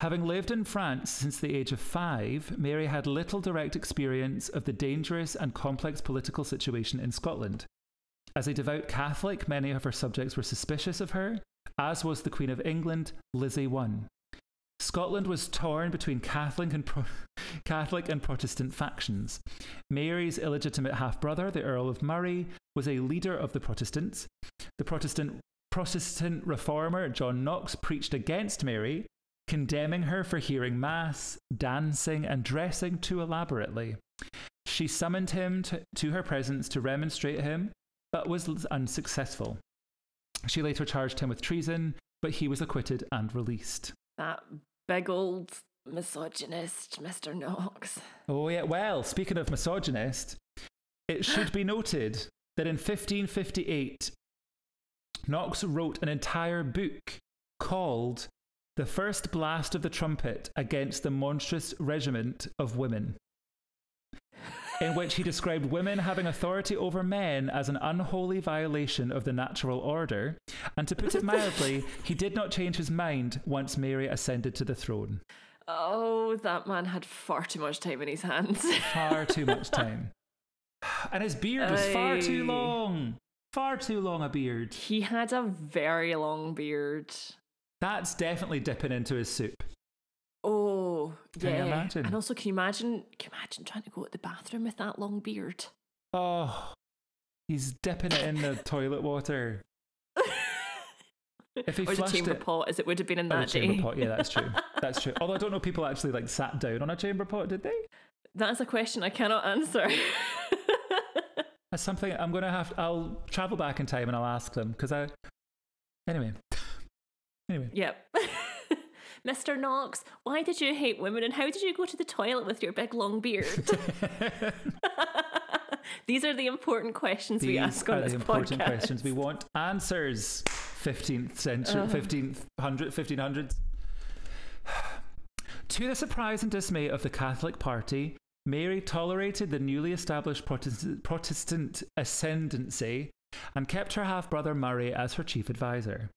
Having lived in France since the age of five, Mary had little direct experience of the dangerous and complex political situation in Scotland. As a devout Catholic, many of her subjects were suspicious of her, as was the Queen of England, Lizzie the First. Scotland was torn between Catholic and, Pro- Catholic and Protestant factions. Mary's illegitimate half-brother, the Earl of Murray, was a leader of the Protestants. The Protestant, Protestant reformer John Knox preached against Mary, condemning her for hearing mass, dancing, and dressing too elaborately. She summoned him to, to her presence to remonstrate him, but was unsuccessful. She later charged him with treason, but he was acquitted and released. That big old misogynist, Mister Knox. Oh, yeah. Well, speaking of misogynist, it should be noted that in fifteen fifty-eight, Knox wrote an entire book called The First Blast of the Trumpet Against the Monstrous Regiment of Women, in which he described women having authority over men as an unholy violation of the natural order, and to put it mildly, he did not change his mind once Mary ascended to the throne. Oh, that man had far too much time in his hands. Far too much time. And his beard was Aye. far too long. Far too long a beard. He had a very long beard. That's definitely dipping into his soup. Oh, can yeah. you imagine? And also, can you imagine? Can you imagine trying to go to the bathroom with that long beard? Oh, he's dipping it in the toilet water. If he or flushed the chamber it, pot, as it would have been in that the chamber day. Pot. Yeah, that's true. That's true. Although I don't know, people actually like sat down on a chamber pot, did they? That's a question I cannot answer. That's something I'm gonna have. To, I'll travel back in time and I'll ask them because I. Anyway. Anyway. Yep. Mister Knox, why did you hate women and how did you go to the toilet with your big long beard? These are the important questions These we ask on this podcast. These are the important questions. We want answers. fifteenth century, uh. fifteen hundreds. To the surprise and dismay of the Catholic party, Mary tolerated the newly established Protest- Protestant ascendancy and kept her half-brother Murray as her chief advisor.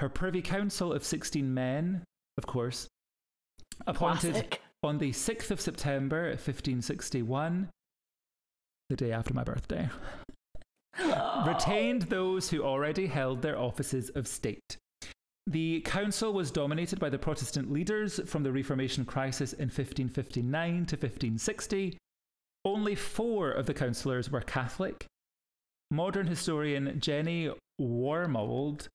Her Privy Council of sixteen men, of course, appointed Classic. on the sixth of September fifteen sixty-one, the day after my birthday, oh. retained those who already held their offices of state. The council was dominated by the Protestant leaders from the Reformation crisis in fifteen fifty-nine to fifteen sixty. Only four of the councillors were Catholic. Modern historian Jenny Warmold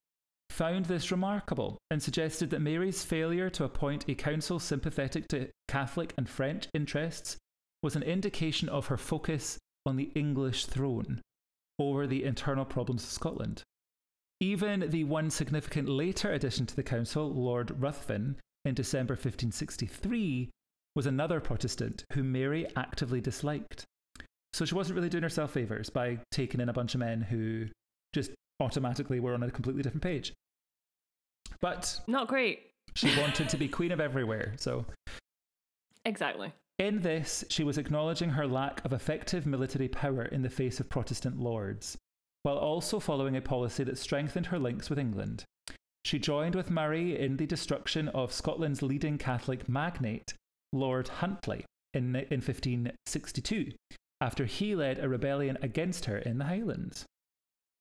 found this remarkable and suggested that Mary's failure to appoint a council sympathetic to Catholic and French interests was an indication of her focus on the English throne over the internal problems of Scotland. Even the one significant later addition to the council, Lord Ruthven, in December fifteen sixty-three, was another Protestant whom Mary actively disliked. So she wasn't really doing herself favours by taking in a bunch of men who just automatically were on a completely different page. But not great. She wanted to be queen of everywhere, so exactly. In this, she was acknowledging her lack of effective military power in the face of Protestant lords, while also following a policy that strengthened her links with England. She joined with Murray in the destruction of Scotland's leading Catholic magnate, Lord Huntly, in, in fifteen sixty-two, after he led a rebellion against her in the Highlands.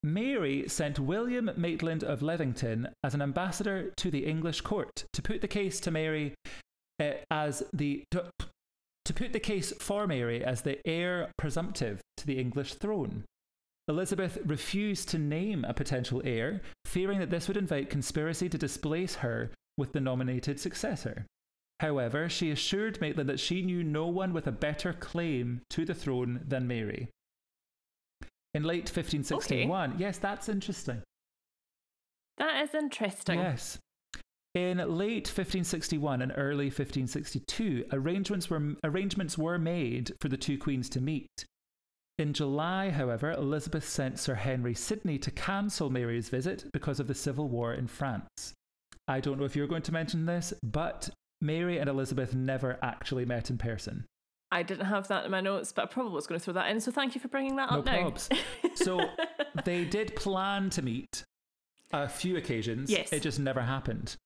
Mary sent William Maitland of Lethington as an ambassador to the English court to put the case to Mary uh, as the to, to put the case for Mary as the heir presumptive to the English throne. Elizabeth refused to name a potential heir, fearing that this would invite conspiracy to displace her with the nominated successor. However, she assured Maitland that she knew no one with a better claim to the throne than Mary. In late fifteen sixty-one, okay. Yes, that's interesting. That is interesting. Yes. In late fifteen sixty-one and early fifteen sixty-two, arrangements were arrangements were made for the two queens to meet. In July, however, Elizabeth sent Sir Henry Sidney to cancel Mary's visit because of the civil war in France. I don't know if you're going to mention this, but Mary and Elizabeth never actually met in person. I didn't have that in my notes, but I probably was going to throw that in, so thank you for bringing that no up probs. now. So they did plan to meet a few occasions. Yes. It just never happened.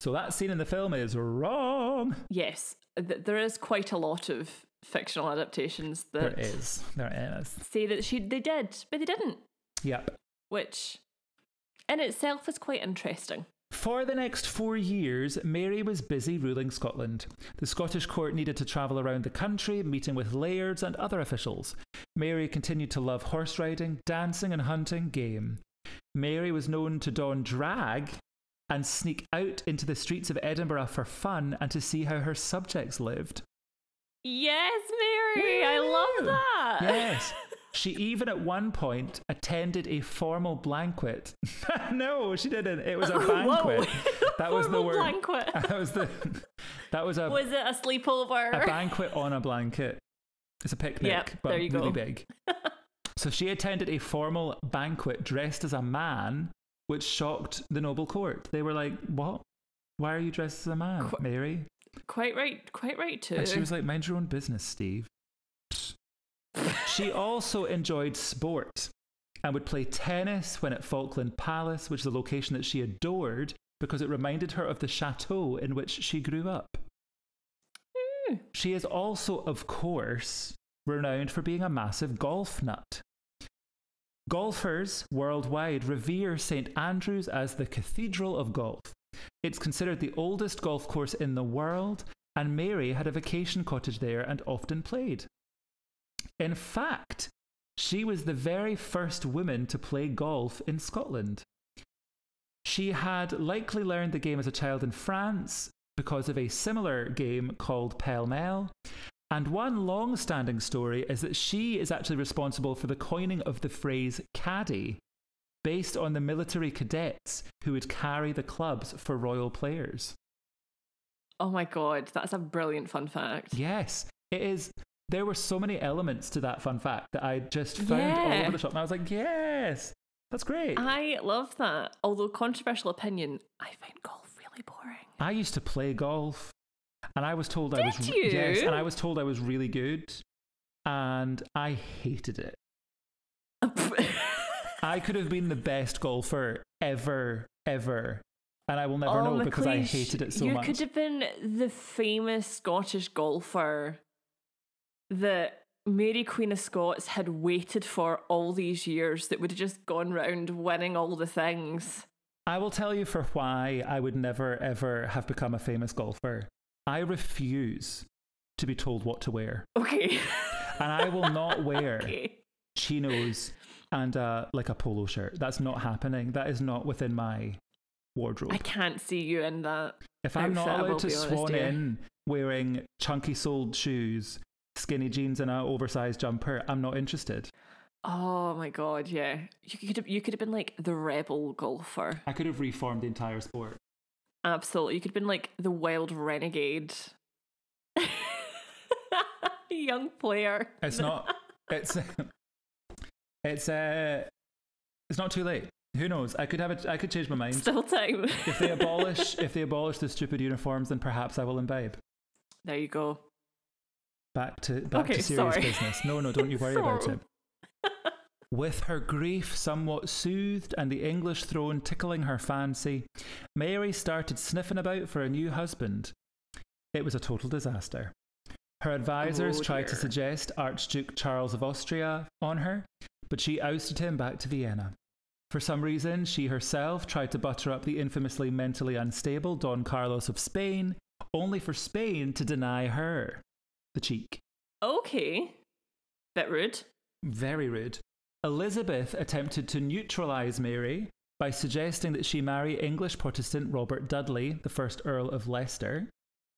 So that scene in the film is wrong. Yes. Th- there is quite a lot of fictional adaptations that... There is. There is. Say that she they did, but they didn't. Yep. Which in itself is quite interesting. For the next four years, Mary was busy ruling Scotland. The Scottish court needed to travel around the country, meeting with lairds and other officials. Mary continued to love horse riding, dancing and hunting game. Mary was known to don drag and sneak out into the streets of Edinburgh for fun and to see how her subjects lived. Yes, Mary! Woo! I love that! Yes. She even at one point attended a formal banquet. No, she didn't. It was a banquet. That was the word. Banquet. That was the. That was a. Was it a sleepover? A banquet on a blanket. It's a picnic, yep, but really go. big. So she attended a formal banquet dressed as a man, which shocked the noble court. They were like, "What? Why are you dressed as a man, Qu- Mary?" Quite right. Quite right too. And she was like, "Mind your own business, Steve." She also enjoyed sport and would play tennis when at Falkland Palace, which is a location that she adored because it reminded her of the chateau in which she grew up. Mm. She is also, of course, renowned for being a massive golf nut. Golfers worldwide revere Saint Andrews as the Cathedral of Golf. It's considered the oldest golf course in the world, and Mary had a vacation cottage there and often played. In fact, she was the very first woman to play golf in Scotland. She had likely learned the game as a child in France because of a similar game called Pall Mall. And one long-standing story is that she is actually responsible for the coining of the phrase caddy, based on the military cadets who would carry the clubs for royal players. Oh my God, that's a brilliant fun fact. Yes, it is. There were so many elements to that fun fact that I just found yeah. all over the shop. And I was like, yes, that's great. I love that. Although controversial opinion, I find golf really boring. I used to play golf and I was told Did I was... You? Yes, and I was told I was really good and I hated it. I could have been the best golfer ever, ever. And I will never oh, know because I hated it so you much. You could have been the famous Scottish golfer that Mary Queen of Scots had waited for all these years, that would have just gone round winning all the things. I will tell you for why I would never ever have become a famous golfer. I refuse to be told what to wear. Okay. And I will not wear okay. chinos and uh, like a polo shirt. That's not happening. That is not within my wardrobe. I can't see you in that. If I'm not allowed to swan in wearing chunky-soled shoes, skinny jeans and an oversized jumper, I'm not interested. Oh my God, yeah. You could have, you could have been like the rebel golfer. I could have reformed the entire sport. Absolutely. You could have been like the wild renegade. Young player. It's not, it's, it's, uh, it's not too late. Who knows? I could have a, I could change my mind. Still time. If they abolish, if they abolish the stupid uniforms, then perhaps I will imbibe. There you go. Back to back okay, to serious sorry. business. No, no, don't you worry about it. With her grief somewhat soothed and the English throne tickling her fancy, Mary started sniffing about for a new husband. It was a total disaster. Her advisors oh, tried to suggest Archduke Charles of Austria on her, but she ousted him back to Vienna. For some reason, she herself tried to butter up the infamously mentally unstable Don Carlos of Spain, only for Spain to deny her the cheek. Okay. Bit rude. Very rude. Elizabeth attempted to neutralise Mary by suggesting that she marry English Protestant Robert Dudley, the first Earl of Leicester.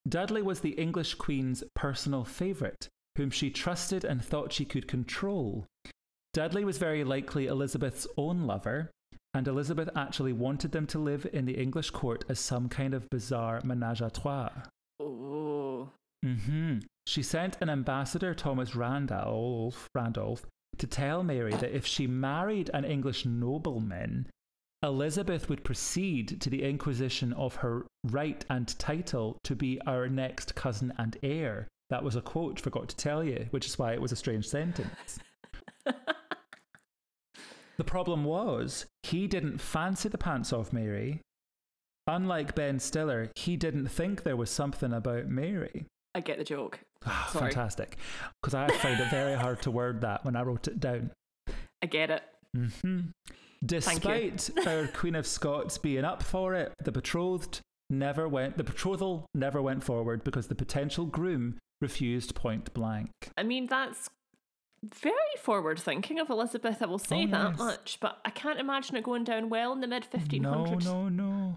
Dudley was the English Queen's personal favourite, whom she trusted and thought she could control. Dudley was very likely Elizabeth's own lover, and Elizabeth actually wanted them to live in the English court as some kind of bizarre ménage à trois. Oh. Mm-hmm. She sent an ambassador, Thomas Randolph, Randolph, to tell Mary that if she married an English nobleman, Elizabeth would proceed to the inquisition of her right and title to be our next cousin and heir. That was a quote, forgot to tell you, which is why it was a strange sentence. The problem was, he didn't fancy the pants off Mary. Unlike Ben Stiller, he didn't think there was something about Mary. I get the joke. Oh, fantastic. Because I found it very hard to word that when I wrote it down. I get it. Mm-hmm. Despite our Queen of Scots being up for it, the betrothed never went, the betrothal never went forward because the potential groom refused point blank. I mean, that's very forward thinking of Elizabeth, I will say oh, that yes. much, but I can't imagine it going down well in the mid fifteen hundreds. No, no, no.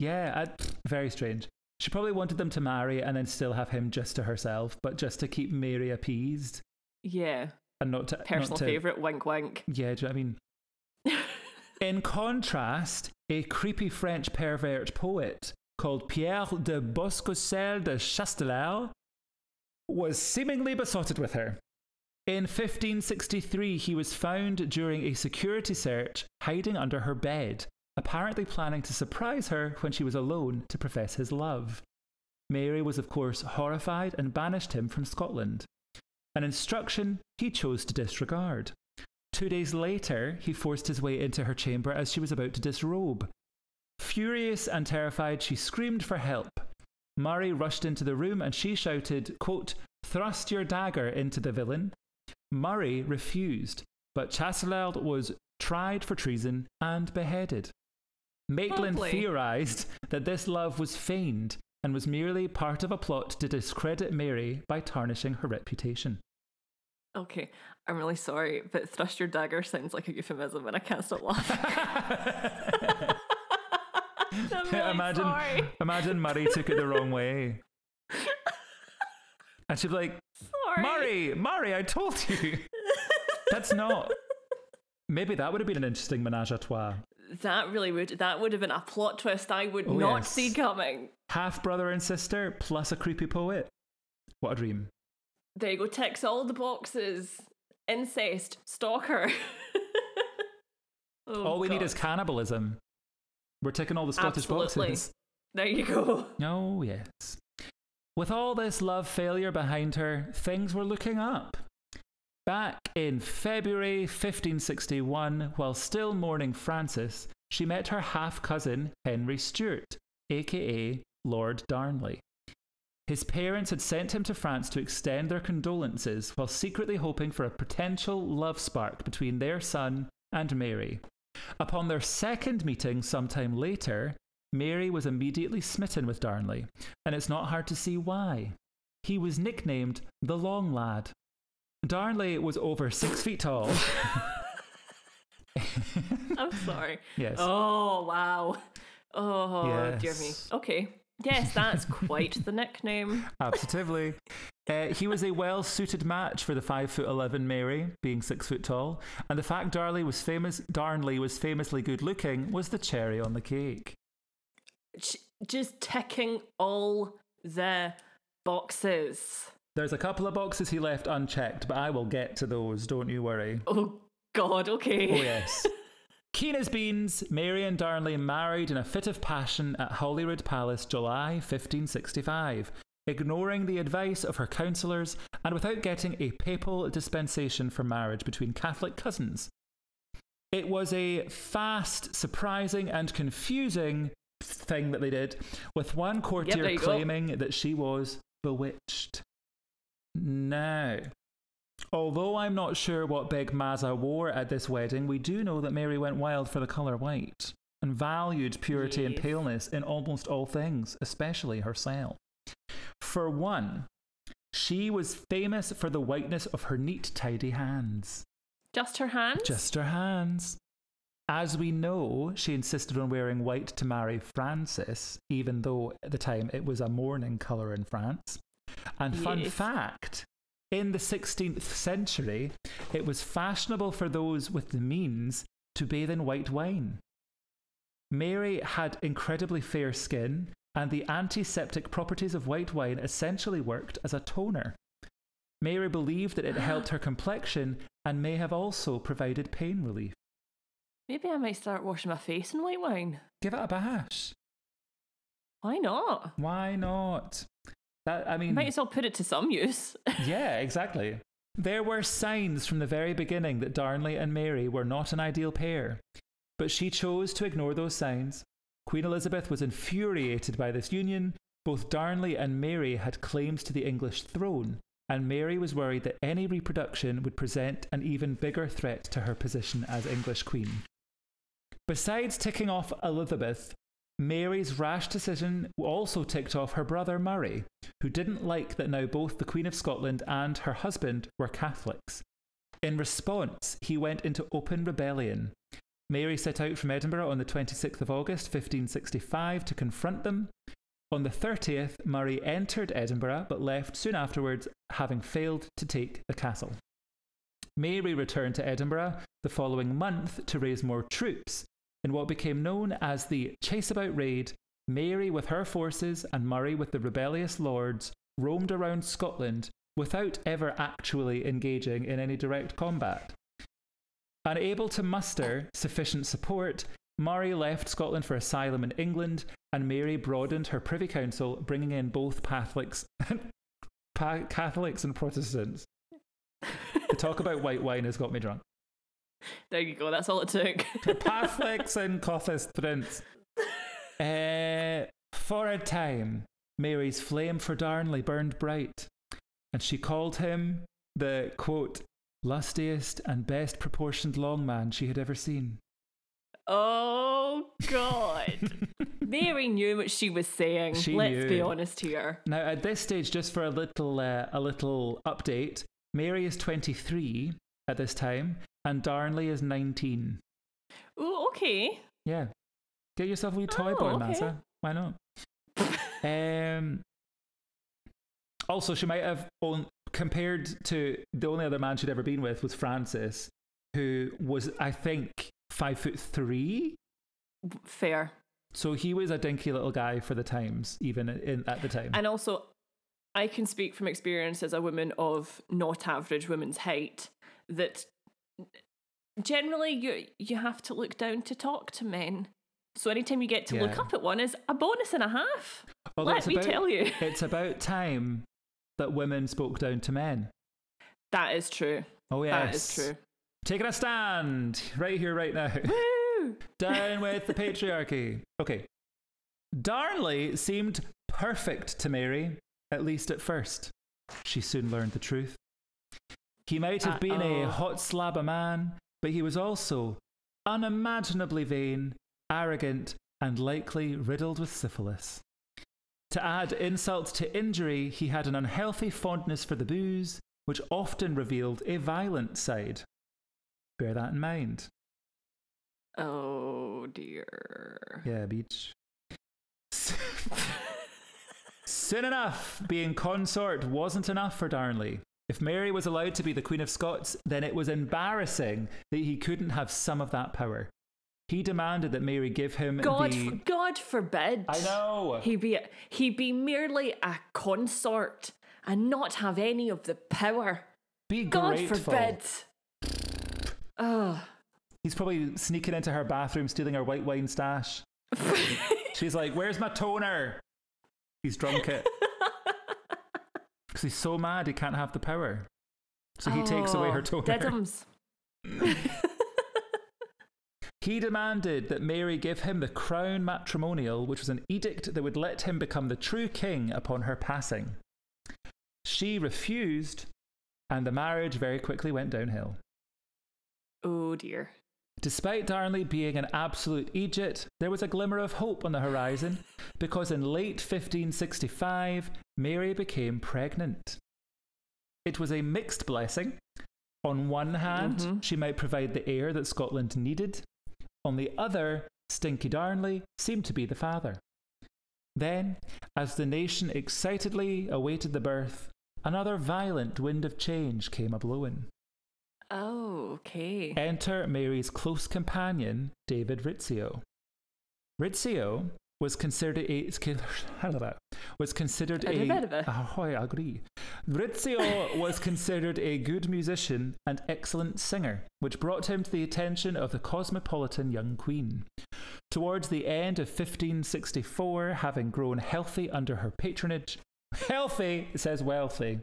Yeah, I, very strange. She probably wanted them to marry and then still have him just to herself, but just to keep Mary appeased. Yeah. And not to... Personal favourite, wink, wink. Yeah, do you know what I mean? In contrast, a creepy French pervert poet called Pierre de Boscocel de Chastelar was seemingly besotted with her. In fifteen sixty-three, he was found during a security search hiding under her bed, apparently planning to surprise her when she was alone to profess his love. Mary was, of course, horrified and banished him from Scotland, an instruction he chose to disregard. Two days later, he forced his way into her chamber as she was about to disrobe. Furious and terrified, she screamed for help. Murray rushed into the room and she shouted, quote, "Thrust your dagger into the villain." Murray refused, but Chastelard was tried for treason and beheaded. Maitland Lovely. theorised that this love was feigned and was merely part of a plot to discredit Mary by tarnishing her reputation. Okay, I'm really sorry, but thrust your dagger sounds like a euphemism and I can't stop laughing. I'm really imagine, sorry. Imagine Murray took it the wrong way. And she'd be like, sorry. Murray, Murray, I told you. That's not... Maybe that would have been an interesting ménage à trois. That really would. That would have been a plot twist I would oh, not yes. see coming. Half brother and sister plus a creepy poet. What a dream. There you go. Ticks all the boxes. Incest. Stalker. oh, all we God. need is cannibalism. We're ticking all the Scottish Absolutely. boxes. There you go. Oh, yes. With all this love failure behind her, things were looking up. Back in February fifteen sixty-one, while still mourning Francis, she met her half-cousin, Henry Stuart, aka Lord Darnley. His parents had sent him to France to extend their condolences while secretly hoping for a potential love spark between their son and Mary. Upon their second meeting sometime later, Mary was immediately smitten with Darnley, and it's not hard to see why. He was nicknamed the Long Lad. Darnley was over six feet tall. I'm sorry. Yes. Oh, wow. Oh, yes. Dear me. Okay. Yes, that's quite the nickname. Absolutely. Uh, he was a well-suited match for the five foot eleven Mary, being six foot tall, and the fact Darnley was famous. Darnley was famously good-looking was the cherry on the cake. Just ticking all the boxes. There's a couple of boxes he left unchecked, but I will get to those, don't you worry. Oh, God, okay. Oh, yes. Keen as beans, Mary and Darnley married in a fit of passion at Holyrood Palace, July fifteen sixty-five, ignoring the advice of her counsellors and without getting a papal dispensation for marriage between Catholic cousins. It was a fast, surprising and confusing thing that they did, with one courtier yep, claiming go. that she was bewitched. Now, although I'm not sure what Big Mazza wore at this wedding, we do know that Mary went wild for the colour white and valued purity yes. and paleness in almost all things, especially herself. For one, she was famous for the whiteness of her neat, tidy hands. Just her hands? Just her hands. As we know, she insisted on wearing white to marry Francis, even though at the time it was a mourning colour in France. And yes. fun fact, in the sixteenth century, it was fashionable for those with the means to bathe in white wine. Mary had incredibly fair skin, and the antiseptic properties of white wine essentially worked as a toner. Mary believed that it helped her complexion and may have also provided pain relief. Maybe I might start washing my face in white wine. Give it a bash. Why not? Why not? That, I mean, might as well put it to some use. Yeah, exactly. There were signs from the very beginning that Darnley and Mary were not an ideal pair, but she chose to ignore those signs. Queen Elizabeth was infuriated by this union. Both Darnley and Mary had claims to the English throne, and Mary was worried that any reproduction would present an even bigger threat to her position as English queen. Besides ticking off Elizabeth, Mary's rash decision also ticked off her brother Murray, who didn't like that now both the Queen of Scotland and her husband were Catholics. In response, he went into open rebellion. Mary set out from Edinburgh on the twenty-sixth of August fifteen sixty-five to confront them. On the thirtieth, Murray entered Edinburgh but left soon afterwards, having failed to take the castle. Mary returned to Edinburgh the following month to raise more troops. In what became known as the Chaseabout Raid, Mary with her forces and Murray with the rebellious lords roamed around Scotland without ever actually engaging in any direct combat. Unable to muster sufficient support, Murray left Scotland for asylum in England, and Mary broadened her Privy Council, bringing in both Catholics and, pa- Catholics and Protestants. The talk about white wine has got me drunk. There you go, that's all it took. Catholics and Protestants. Uh, for a time, Mary's flame for Darnley burned bright, and she called him the, quote, lustiest and best proportioned long man she had ever seen. Oh, God. Mary knew what she was saying. She Let's knew. be honest here. Now, at this stage, just for a little, uh, a little update, Mary is twenty-three at this time, and Darnley is nineteen. Oh, okay. Yeah. Get yourself a wee toy oh, boy, okay. Mazza. Why not? um. Also, she might have, on, compared to the only other man she'd ever been with was Francis, who was, I think, five foot three. Fair. So he was a dinky little guy for the times, even in, at the time. And also, I can speak from experience as a woman of not average women's height that generally you you have to look down to talk to men. So anytime you get to yeah. look up at one is a bonus and a half. Although Let me about, tell you. It's about time that women spoke down to men. That is true. Oh, yes. That is true. Taking a stand right here, right now. Woo! Down with the patriarchy. Okay. Darnley seemed perfect to Mary, at least at first. She soon learned the truth. He might have uh, been oh. a hot slab of man, but he was also unimaginably vain, arrogant, and likely riddled with syphilis. To add insult to injury, he had an unhealthy fondness for the booze, which often revealed a violent side. Bear that in mind. Oh, dear. Yeah, beach. Soon enough, being consort wasn't enough for Darnley. If Mary was allowed to be the Queen of Scots, then it was embarrassing that he couldn't have some of that power. He demanded that Mary give him God the... For, God forbid. I know. He be, he be merely a consort and not have any of the power. Be grateful. God forbid. Ugh. He's probably sneaking into her bathroom, stealing her white wine stash. She's like, where's my toner? He's drunk it. Because he's so mad he can't have the power. So he oh, takes away her toner. Deadums. He demanded that Mary give him the crown matrimonial, which was an edict that would let him become the true king upon her passing. She refused, and the marriage very quickly went downhill. Oh dear. Despite Darnley being an absolute eejit, there was a glimmer of hope on the horizon, because in late fifteen sixty-five, Mary became pregnant. It was a mixed blessing. On one hand, mm-hmm. she might provide the heir that Scotland needed. On the other, Stinky Darnley seemed to be the father. Then, as the nation excitedly awaited the birth, another violent wind of change came a-blowing. Oh, okay. Enter Mary's close companion, David Rizzio. Rizzio was considered a... was considered a... Ahoy, agree. Rizzio was considered a good musician and excellent singer, which brought him to the attention of the cosmopolitan young queen. Towards the end of fifteen sixty-four, having grown healthy under her patronage... Healthy, it says wealthy.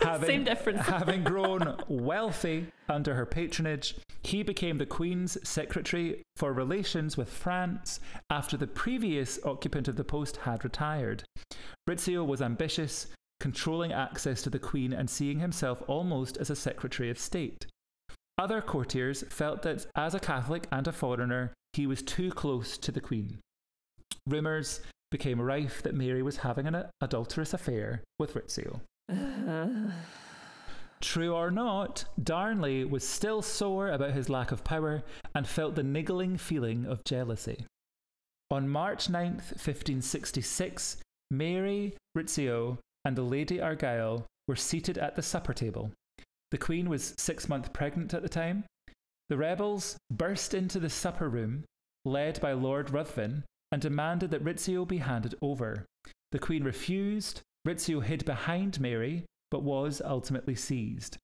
having, Same difference. having grown wealthy under her patronage, he became the Queen's Secretary for Relations with France after the previous occupant of the post had retired. Rizzio was ambitious, controlling access to the Queen and seeing himself almost as a Secretary of State. Other courtiers felt that as a Catholic and a foreigner, he was too close to the Queen. Rumours became rife that Mary was having an adulterous affair with Rizzio. True or not, Darnley was still sore about his lack of power and felt the niggling feeling of jealousy. On March ninth, fifteen sixty-six, Mary, Rizzio, and the Lady Argyll were seated at the supper table. The Queen was six months pregnant at the time. The rebels burst into the supper room, led by Lord Ruthven, and demanded that Rizzio be handed over. The Queen refused. Rizzio hid behind Mary, but was ultimately seized.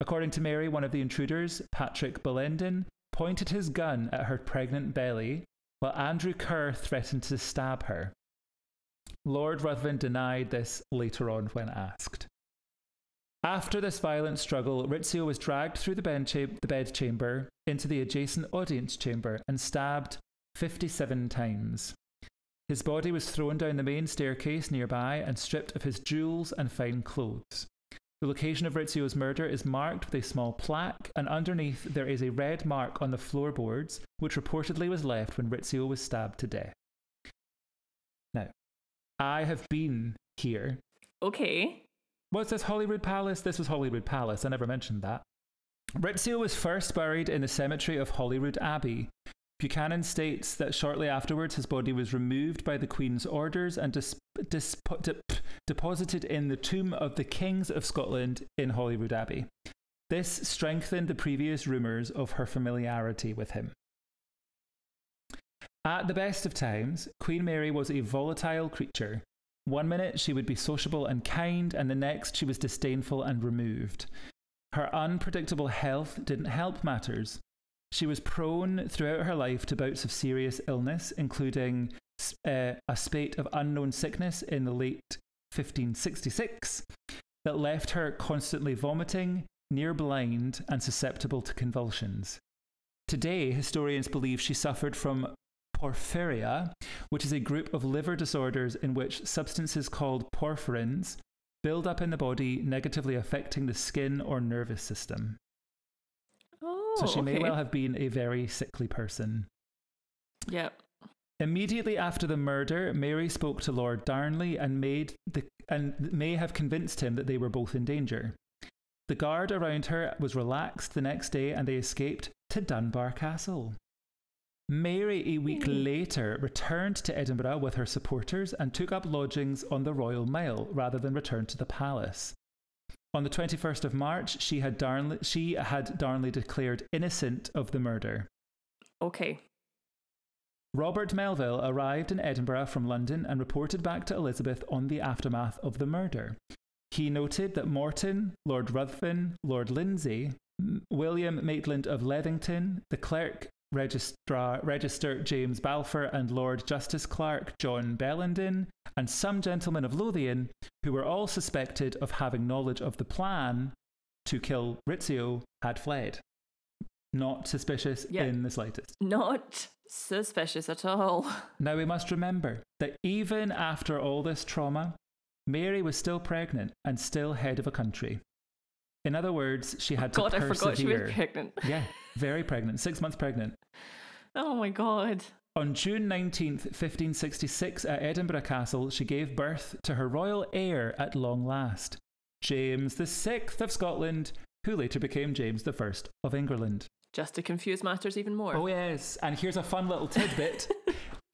According to Mary, one of the intruders, Patrick Belenden, pointed his gun at her pregnant belly, while Andrew Kerr threatened to stab her. Lord Ruthven denied this later on when asked. After this violent struggle, Rizzio was dragged through the bed, cha- the bed chamber into the adjacent audience chamber and stabbed fifty-seven times. His body was thrown down the main staircase nearby and stripped of his jewels and fine clothes. The location of Rizzio's murder is marked with a small plaque, and underneath there is a red mark on the floorboards, which reportedly was left when Rizzio was stabbed to death. Now, I have been here. Okay. What's this, Holyrood Palace? This was Holyrood Palace. I never mentioned that. Rizzio was first buried in the cemetery of Holyrood Abbey. Buchanan states that shortly afterwards his body was removed by the Queen's orders and dis- dis- de- deposited in the tomb of the Kings of Scotland in Holyrood Abbey. This strengthened the previous rumours of her familiarity with him. At the best of times, Queen Mary was a volatile creature. One minute she would be sociable and kind, and the next she was disdainful and removed. Her unpredictable health didn't help matters. She was prone throughout her life to bouts of serious illness, including uh, a spate of unknown sickness in the late fifteen sixty-six that left her constantly vomiting, near blind, and susceptible to convulsions. Today, historians believe she suffered from porphyria, which is a group of liver disorders in which substances called porphyrins build up in the body, negatively affecting the skin or nervous system. So she may okay. well have been a very sickly person. Yep. Immediately after the murder, Mary spoke to Lord Darnley and made the and may have convinced him that they were both in danger. The guard around her was relaxed the next day and they escaped to Dunbar Castle. Mary, a week mm. later, returned to Edinburgh with her supporters and took up lodgings on the Royal Mile rather than return to the palace. On the twenty-first of March, she had Darnley, she had Darnley declared innocent of the murder. Okay. Robert Melville arrived in Edinburgh from London and reported back to Elizabeth on the aftermath of the murder. He noted that Morton, Lord Ruthven, Lord Lindsay, William Maitland of Lethington, the clerk registrar, Register James Balfour, and Lord Justice Clerk John Bellenden, and some gentlemen of Lothian, who were all suspected of having knowledge of the plan to kill Rizzio, had fled. Not suspicious yeah. in the slightest. Not suspicious at all. Now we must remember that even after all this trauma, Mary was still pregnant and still head of a country. In other words, she had oh to God, persevere. God, I forgot she was pregnant. Yeah, very pregnant, six months pregnant. Oh my God. On June nineteenth, fifteen sixty-six, at Edinburgh Castle, she gave birth to her royal heir at long last, James the sixth of Scotland, who later became James the first of England. Just to confuse matters even more. Oh yes, and here's a fun little tidbit.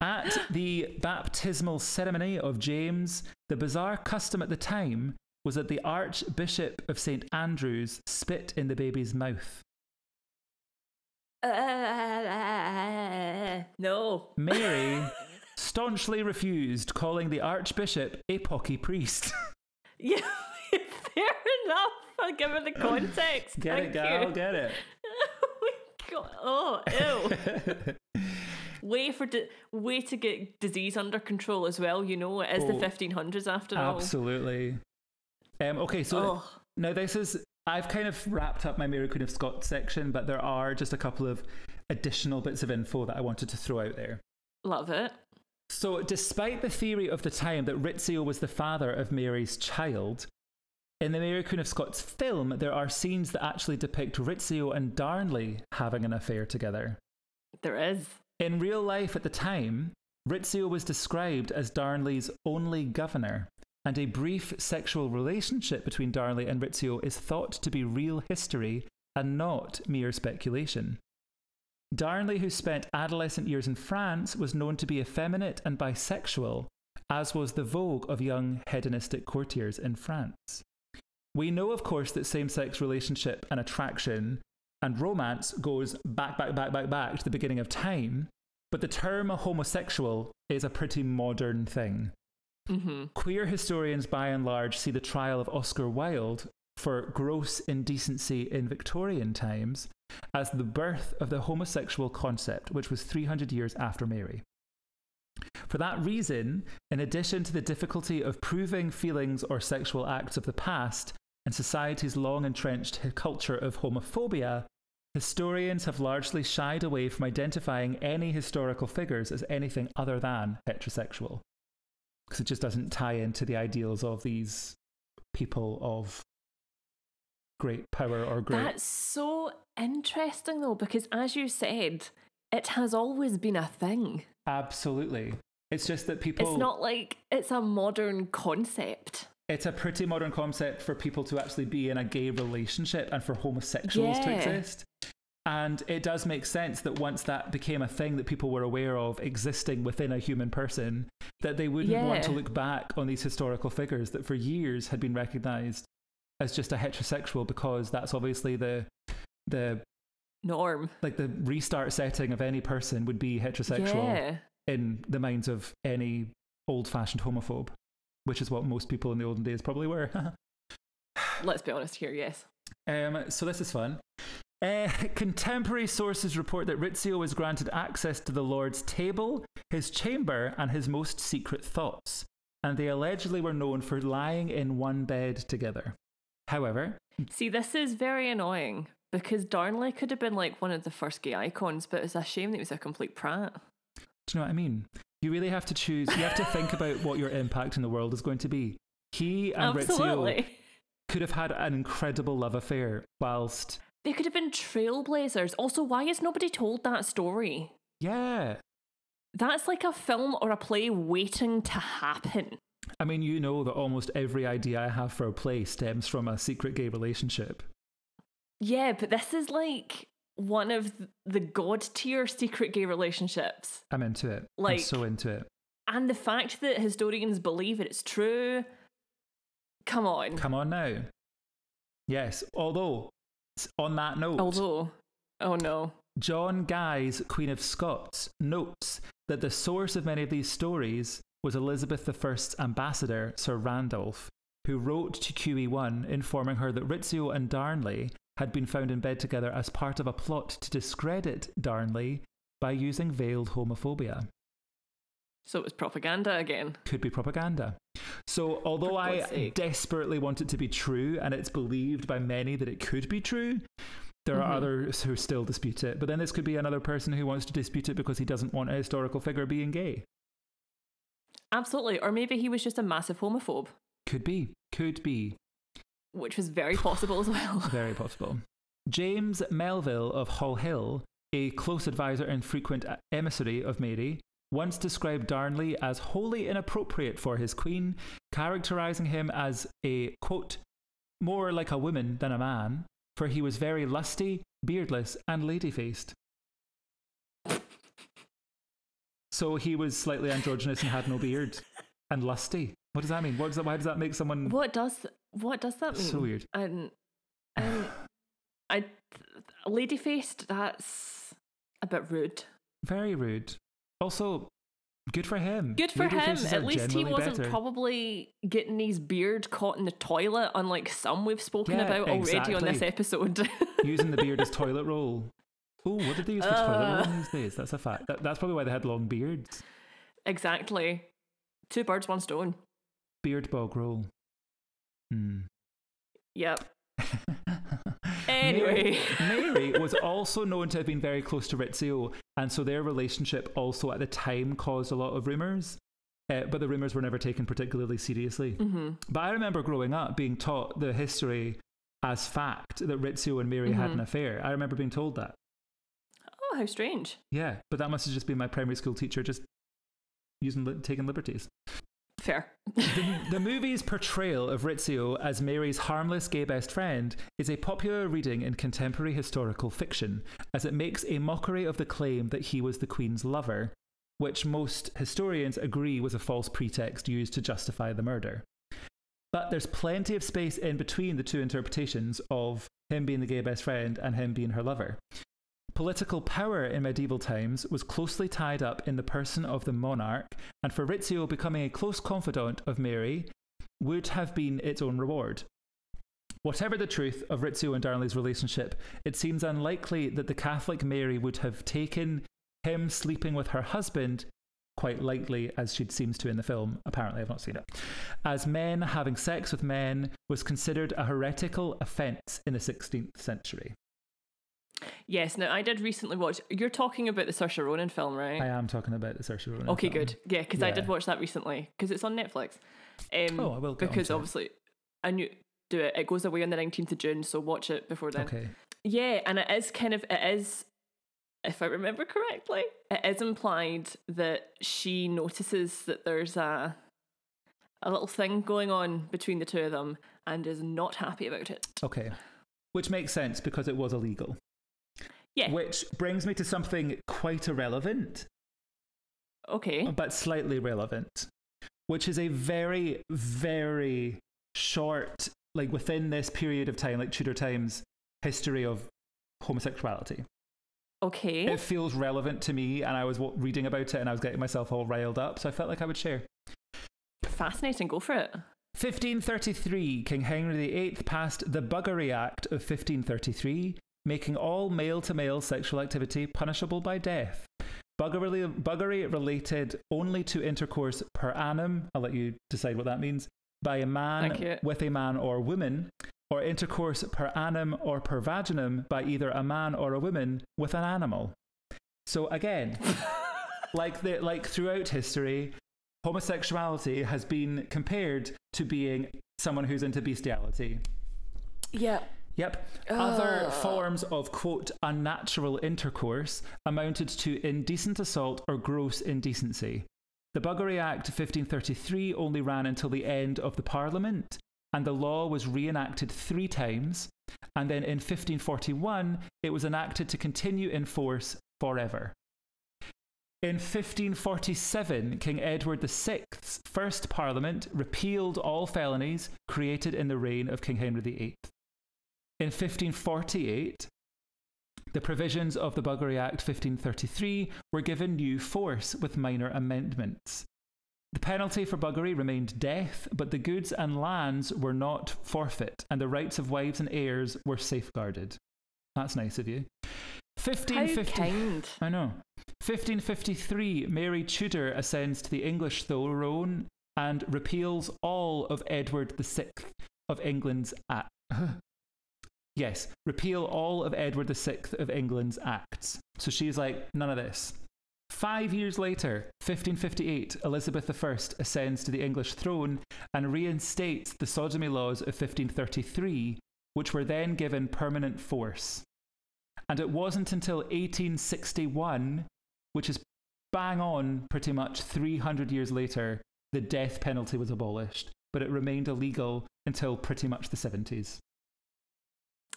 At the baptismal ceremony of James, the bizarre custom at the time was that the Archbishop of Saint Andrews spit in the baby's mouth. Uh, no. Mary staunchly refused, calling the Archbishop a pocky priest. Yeah, fair enough. I'll give her the context. Get Thank it, girl, you. get it. Oh, ew. Way for di- way to get disease under control as well, you know. It is oh, the fifteen hundreds after all. Absolutely. Um, okay, so oh. th- now this is... I've kind of wrapped up my Mary Queen of Scots section, but there are just a couple of additional bits of info that I wanted to throw out there. Love it. So despite the theory of the time that Rizzio was the father of Mary's child, in the Mary Queen of Scots film, there are scenes that actually depict Rizzio and Darnley having an affair together. There is. In real life at the time, Rizzio was described as Darnley's only governor, and a brief sexual relationship between Darnley and Rizzio is thought to be real history and not mere speculation. Darnley, who spent adolescent years in France, was known to be effeminate and bisexual, as was the vogue of young hedonistic courtiers in France. We know, of course, that same-sex relationship and attraction and romance goes back, back, back, back, back to the beginning of time, but the term homosexual is a pretty modern thing. Mm-hmm. Queer historians, by and large, see the trial of Oscar Wilde for gross indecency in Victorian times as the birth of the homosexual concept, which was three hundred years after Mary. For that reason, in addition to the difficulty of proving feelings or sexual acts of the past, and society's long-entrenched culture of homophobia, historians have largely shied away from identifying any historical figures as anything other than heterosexual, because it just doesn't tie into the ideals of these people of great power or great... That's so interesting, though, because as you said, it has always been a thing. Absolutely. It's just that people... It's not like it's a modern concept. It's a pretty modern concept for people to actually be in a gay relationship and for homosexuals yeah. to exist. And it does make sense that once that became a thing that people were aware of existing within a human person, that they wouldn't yeah. want to look back on these historical figures that for years had been recognised as just a heterosexual, because that's obviously the the norm. Like the restart setting of any person would be heterosexual yeah. in the minds of any old-fashioned homophobe, which is what most people in the olden days probably were. Let's be honest here, yes. Um, so this is fun. Uh, contemporary sources report that Rizzio was granted access to the Lord's table, his chamber, and his most secret thoughts, and they allegedly were known for lying in one bed together. However... See, this is very annoying, because Darnley could have been like one of the first gay icons, but it's a shame that he was a complete prat. Do you know what I mean? You really have to choose, you have to think about what your impact in the world is going to be. He and Absolutely. Rizzio could have had an incredible love affair whilst... They could have been trailblazers. Also, why has nobody told that story? Yeah. That's like a film or a play waiting to happen. I mean, you know that almost every idea I have for a play stems from a secret gay relationship. Yeah, but this is like one of the god tier secret gay relationships. I'm into it. Like, I'm so into it. And the fact that historians believe it, it's true. Come on. Come on now. Yes, although... On that note, although, oh no, John Guy's Queen of Scots notes that the source of many of these stories was Elizabeth the First's ambassador, Sir Randolph, who wrote to Q E one informing her that Rizzio and Darnley had been found in bed together as part of a plot to discredit Darnley by using veiled homophobia. So it was propaganda again. Could be propaganda. So although I sake. desperately want it to be true, and it's believed by many that it could be true, there mm-hmm. are others who still dispute it. But then this could be another person who wants to dispute it because he doesn't want a historical figure being gay. Absolutely. Or maybe he was just a massive homophobe. Could be. Could be. Which was very possible as well. Very possible. James Melville of Hall Hill, a close advisor and frequent emissary of Mary, once described Darnley as wholly inappropriate for his queen, characterising him as a, quote, more like a woman than a man, for he was very lusty, beardless, and lady-faced. So he was slightly androgynous and had no beard. And lusty. What does that mean? What does that, why does that make someone... What does what does that mean? So weird. Um, um, I, lady-faced, that's a bit rude. Very rude. Also, good for him. Good for him. At least he wasn't better. Probably getting his beard caught in the toilet, unlike some we've spoken yeah, about already exactly. on this episode. Using the beard as toilet roll. Oh, what did they use for uh, toilet roll these days? That's a fact. That, that's probably why they had long beards. Exactly. Two birds, one stone. Beard bog roll. Hmm. Yep. Anyway. Mary, Mary was also known to have been very close to Rizzio, and so their relationship also at the time caused a lot of rumours, uh, but the rumours were never taken particularly seriously. Mm-hmm. But I remember growing up being taught the history as fact that Rizzio and Mary mm-hmm. had an affair. I remember being told that. Oh, how strange. Yeah, but that must have just been my primary school teacher just using taking liberties. Fair. the, the movie's portrayal of Rizzio as Mary's harmless gay best friend is a popular reading in contemporary historical fiction, as it makes a mockery of the claim that he was the Queen's lover, which most historians agree was a false pretext used to justify the murder. But there's plenty of space in between the two interpretations of him being the gay best friend and him being her lover. Political power in medieval times was closely tied up in the person of the monarch, and for Rizzio becoming a close confidant of Mary would have been its own reward. Whatever the truth of Rizzio and Darnley's relationship, it seems unlikely that the Catholic Mary would have taken him sleeping with her husband quite lightly, as she seems to in the film. Apparently, I've not seen it. As men having sex with men was considered a heretical offence in the sixteenth century. Yes, now I did recently watch... You're talking about the Saoirse Ronan film, right? I am talking about the Saoirse Ronan okay, film. Okay, good. Yeah, because yeah. I did watch that recently, because it's on Netflix. Um, oh, I will get Because obviously, I knew... Do it. It goes away on the nineteenth of June, so watch it before then. Okay. Yeah, and it is kind of... It is, if I remember correctly, it is implied that she notices that there's a a little thing going on between the two of them and is not happy about it. Okay. Which makes sense, because it was illegal. Yeah. Which brings me to something quite irrelevant. Okay. But slightly relevant. Which is a very, very short, like within this period of time, like Tudor times, history of homosexuality. Okay. It feels relevant to me, and I was reading about it and I was getting myself all riled up, so I felt like I would share. Fascinating. Go for it. fifteen thirty-three, King Henry the Eighth passed the Buggery Act of fifteen thirty-three, making all male-to-male sexual activity punishable by death. Buggery, buggery related only to intercourse per annum, I'll let you decide what that means, by a man with a man or woman, or intercourse per annum or per vaginum by either a man or a woman with an animal. So again, like the, like throughout history, homosexuality has been compared to being someone who's into bestiality. Yeah. Yep. Uh. Other forms of, quote, unnatural intercourse amounted to indecent assault or gross indecency. The Buggery Act of fifteen thirty-three only ran until the end of the Parliament, and the law was reenacted three times, and then in fifteen forty-one it was enacted to continue in force forever. In fifteen forty-seven, King Edward the Sixth's First Parliament repealed all felonies created in the reign of King Henry the Eighth. In fifteen forty-eight, the provisions of the Buggery Act fifteen thirty-three were given new force with minor amendments. The penalty for buggery remained death, but the goods and lands were not forfeit, and the rights of wives and heirs were safeguarded. That's nice of you. fifteen fifty How kind. I know. fifteen fifty-three, Mary Tudor ascends to the English throne and repeals all of Edward the Sixth of England's Act. Yes, repeal all of Edward the Sixth of England's acts. So she's like, none of this. Five years later, fifteen fifty-eight, Elizabeth the First ascends to the English throne and reinstates the sodomy laws of fifteen thirty-three, which were then given permanent force. And it wasn't until eighteen sixty-one, which is bang on pretty much three hundred years later, the death penalty was abolished, but it remained illegal until pretty much the seventies.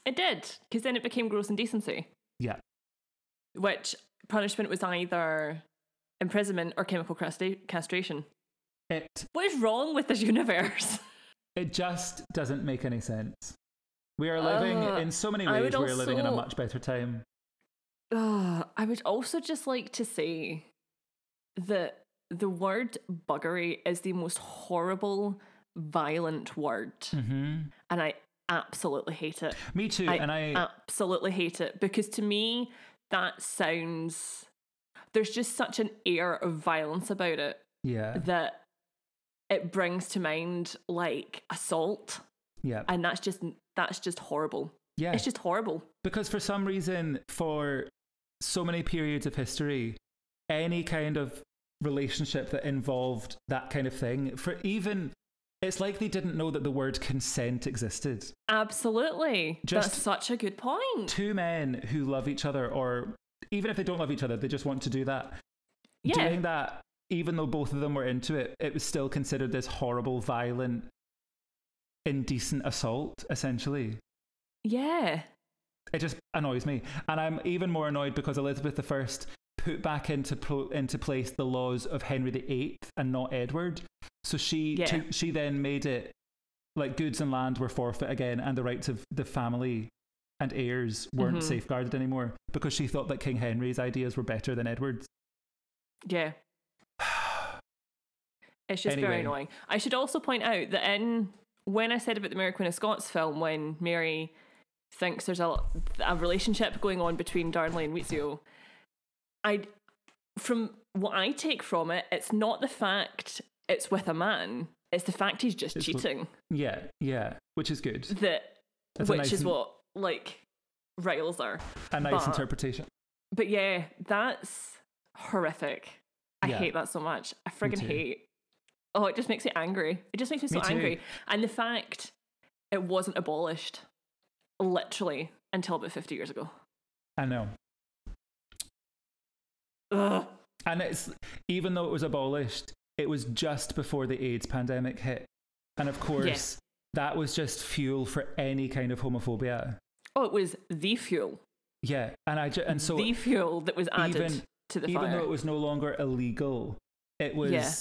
It did, because then it became gross indecency. Yeah. Which punishment was either imprisonment or chemical casta- castration. It. What is wrong with this universe? It just doesn't make any sense. We are living, uh, in so many ways, we are also, living in a much better time. Uh, I would also just like to say that the word buggery is the most horrible, violent word. Mm-hmm. And I absolutely hate it. Me too. I and I absolutely hate it, because to me, that sounds, there's just such an air of violence about it. Yeah. That it brings to mind like assault. Yeah. And that's just, that's just horrible. Yeah. It's just horrible. Because for some reason, for so many periods of history, any kind of relationship that involved that kind of thing, for even, it's like they didn't know that the word consent existed. Absolutely. Just that's such a good point. Two men who love each other, or even if they don't love each other, they just want to do that. Yeah. Doing that, even though both of them were into it, it was still considered this horrible, violent, indecent assault, essentially. Yeah. It just annoys me. And I'm even more annoyed because Elizabeth the First put back into pro- into place the laws of Henry the Eighth and not Edward. So she yeah. t- she then made it like goods and land were forfeit again, and the rights of the family and heirs weren't mm-hmm. safeguarded anymore, because she thought that King Henry's ideas were better than Edward's. Yeah. It's just anyway. very annoying. I should also point out that in when I said about the Mary Queen of Scots film, when Mary thinks there's a, a relationship going on between Darnley and Rizzio, I, from what I take from it, it's not the fact it's with a man, it's the fact he's just it's cheating. What, yeah, yeah, which is good. That, That's which nice is in- what, like, riles her. A nice but, interpretation. But yeah, that's horrific. I yeah. hate that so much. I friggin' hate. Oh, it just makes me angry. It just makes me so me angry. And the fact it wasn't abolished, literally, until about fifty years ago. I know. Ugh. And it's, even though it was abolished, it was just before the AIDS pandemic hit, and of course yes. that was just fuel for any kind of homophobia. Oh, it was the fuel. Yeah, and I ju- and so the fuel that was added even, to the fire. Even though it was no longer illegal, it was. Yeah.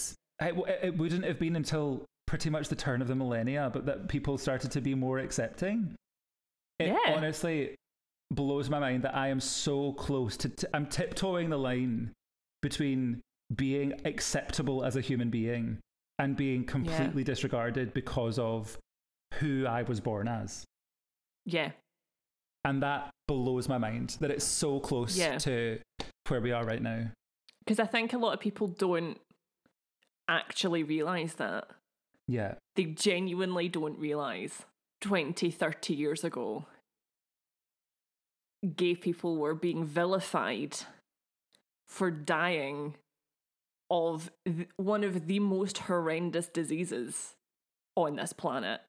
It, it wouldn't have been until pretty much the turn of the millennia, but that people started to be more accepting. It yeah. honestly blows my mind that I am so close to. T- I'm tiptoeing the line between being acceptable as a human being and being completely yeah. disregarded because of who I was born as. Yeah. And that blows my mind that it's so close yeah. to where we are right now. Because I think a lot of people don't actually realise that. Yeah. They genuinely don't realise twenty, thirty years ago, gay people were being vilified for dying of th- one of the most horrendous diseases on this planet,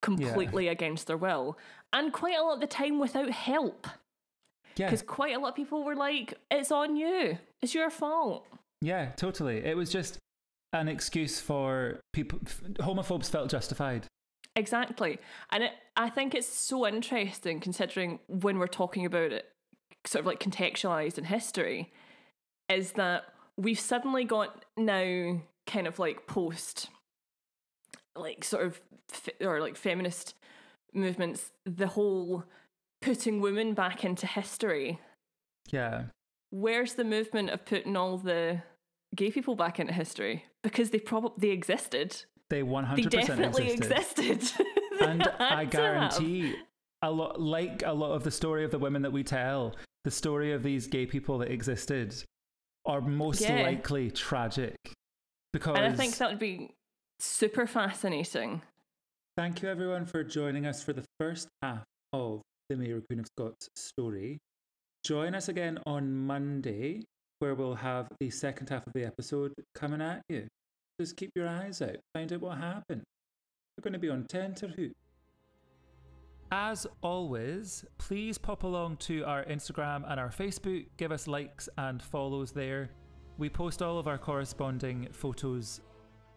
completely yeah. against their will, and quite a lot of the time without help. Yeah, because quite a lot of people were like, it's on you, it's your fault. Yeah, totally. It was just an excuse for people. Homophobes felt justified. Exactly. And it, I think it's so interesting, considering when we're talking about it sort of like contextualized in history, is that we've suddenly got now kind of like post, like sort of, fe- or like feminist movements, the whole putting women back into history. Yeah. Where's the movement of putting all the gay people back into history? Because they probably they existed. They one hundred percent existed. They definitely existed. existed. And I guarantee a lot, like a lot of the story of the women that we tell, the story of these gay people that existed are most yeah. likely tragic. Because and I think that would be super fascinating. Thank you everyone for joining us for the first half of the Mary Queen of Scots story. Join us again on Monday where we'll have the second half of the episode coming at you. Just keep your eyes out, find out what happened. You're going to be on tenterhooks. As always, please pop along to our Instagram and our Facebook, give us likes and follows there. We post all of our corresponding photos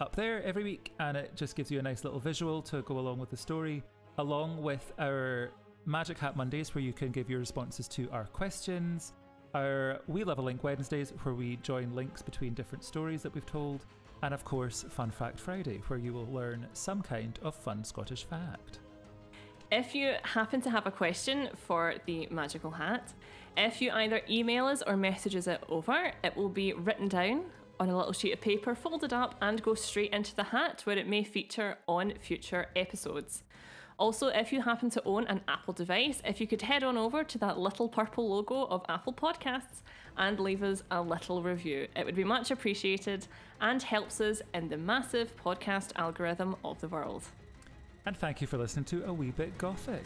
up there every week, and it just gives you a nice little visual to go along with the story, along with our Magic Hat Mondays, where you can give your responses to our questions, our We Love a Link Wednesdays, where we join links between different stories that we've told, and of course Fun Fact Friday, where you will learn some kind of fun Scottish fact. If you happen to have a question for the Magical Hat, if you either email us or message us it over, it will be written down on a little sheet of paper, folded up and go straight into the hat, where it may feature on future episodes. Also, if you happen to own an Apple device, if you could head on over to that little purple logo of Apple Podcasts and leave us a little review. It would be much appreciated and helps us in the massive podcast algorithm of the world. And thank you for listening to A Wee Bit Gothic.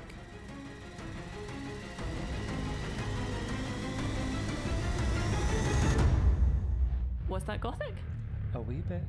Was that gothic? A wee bit.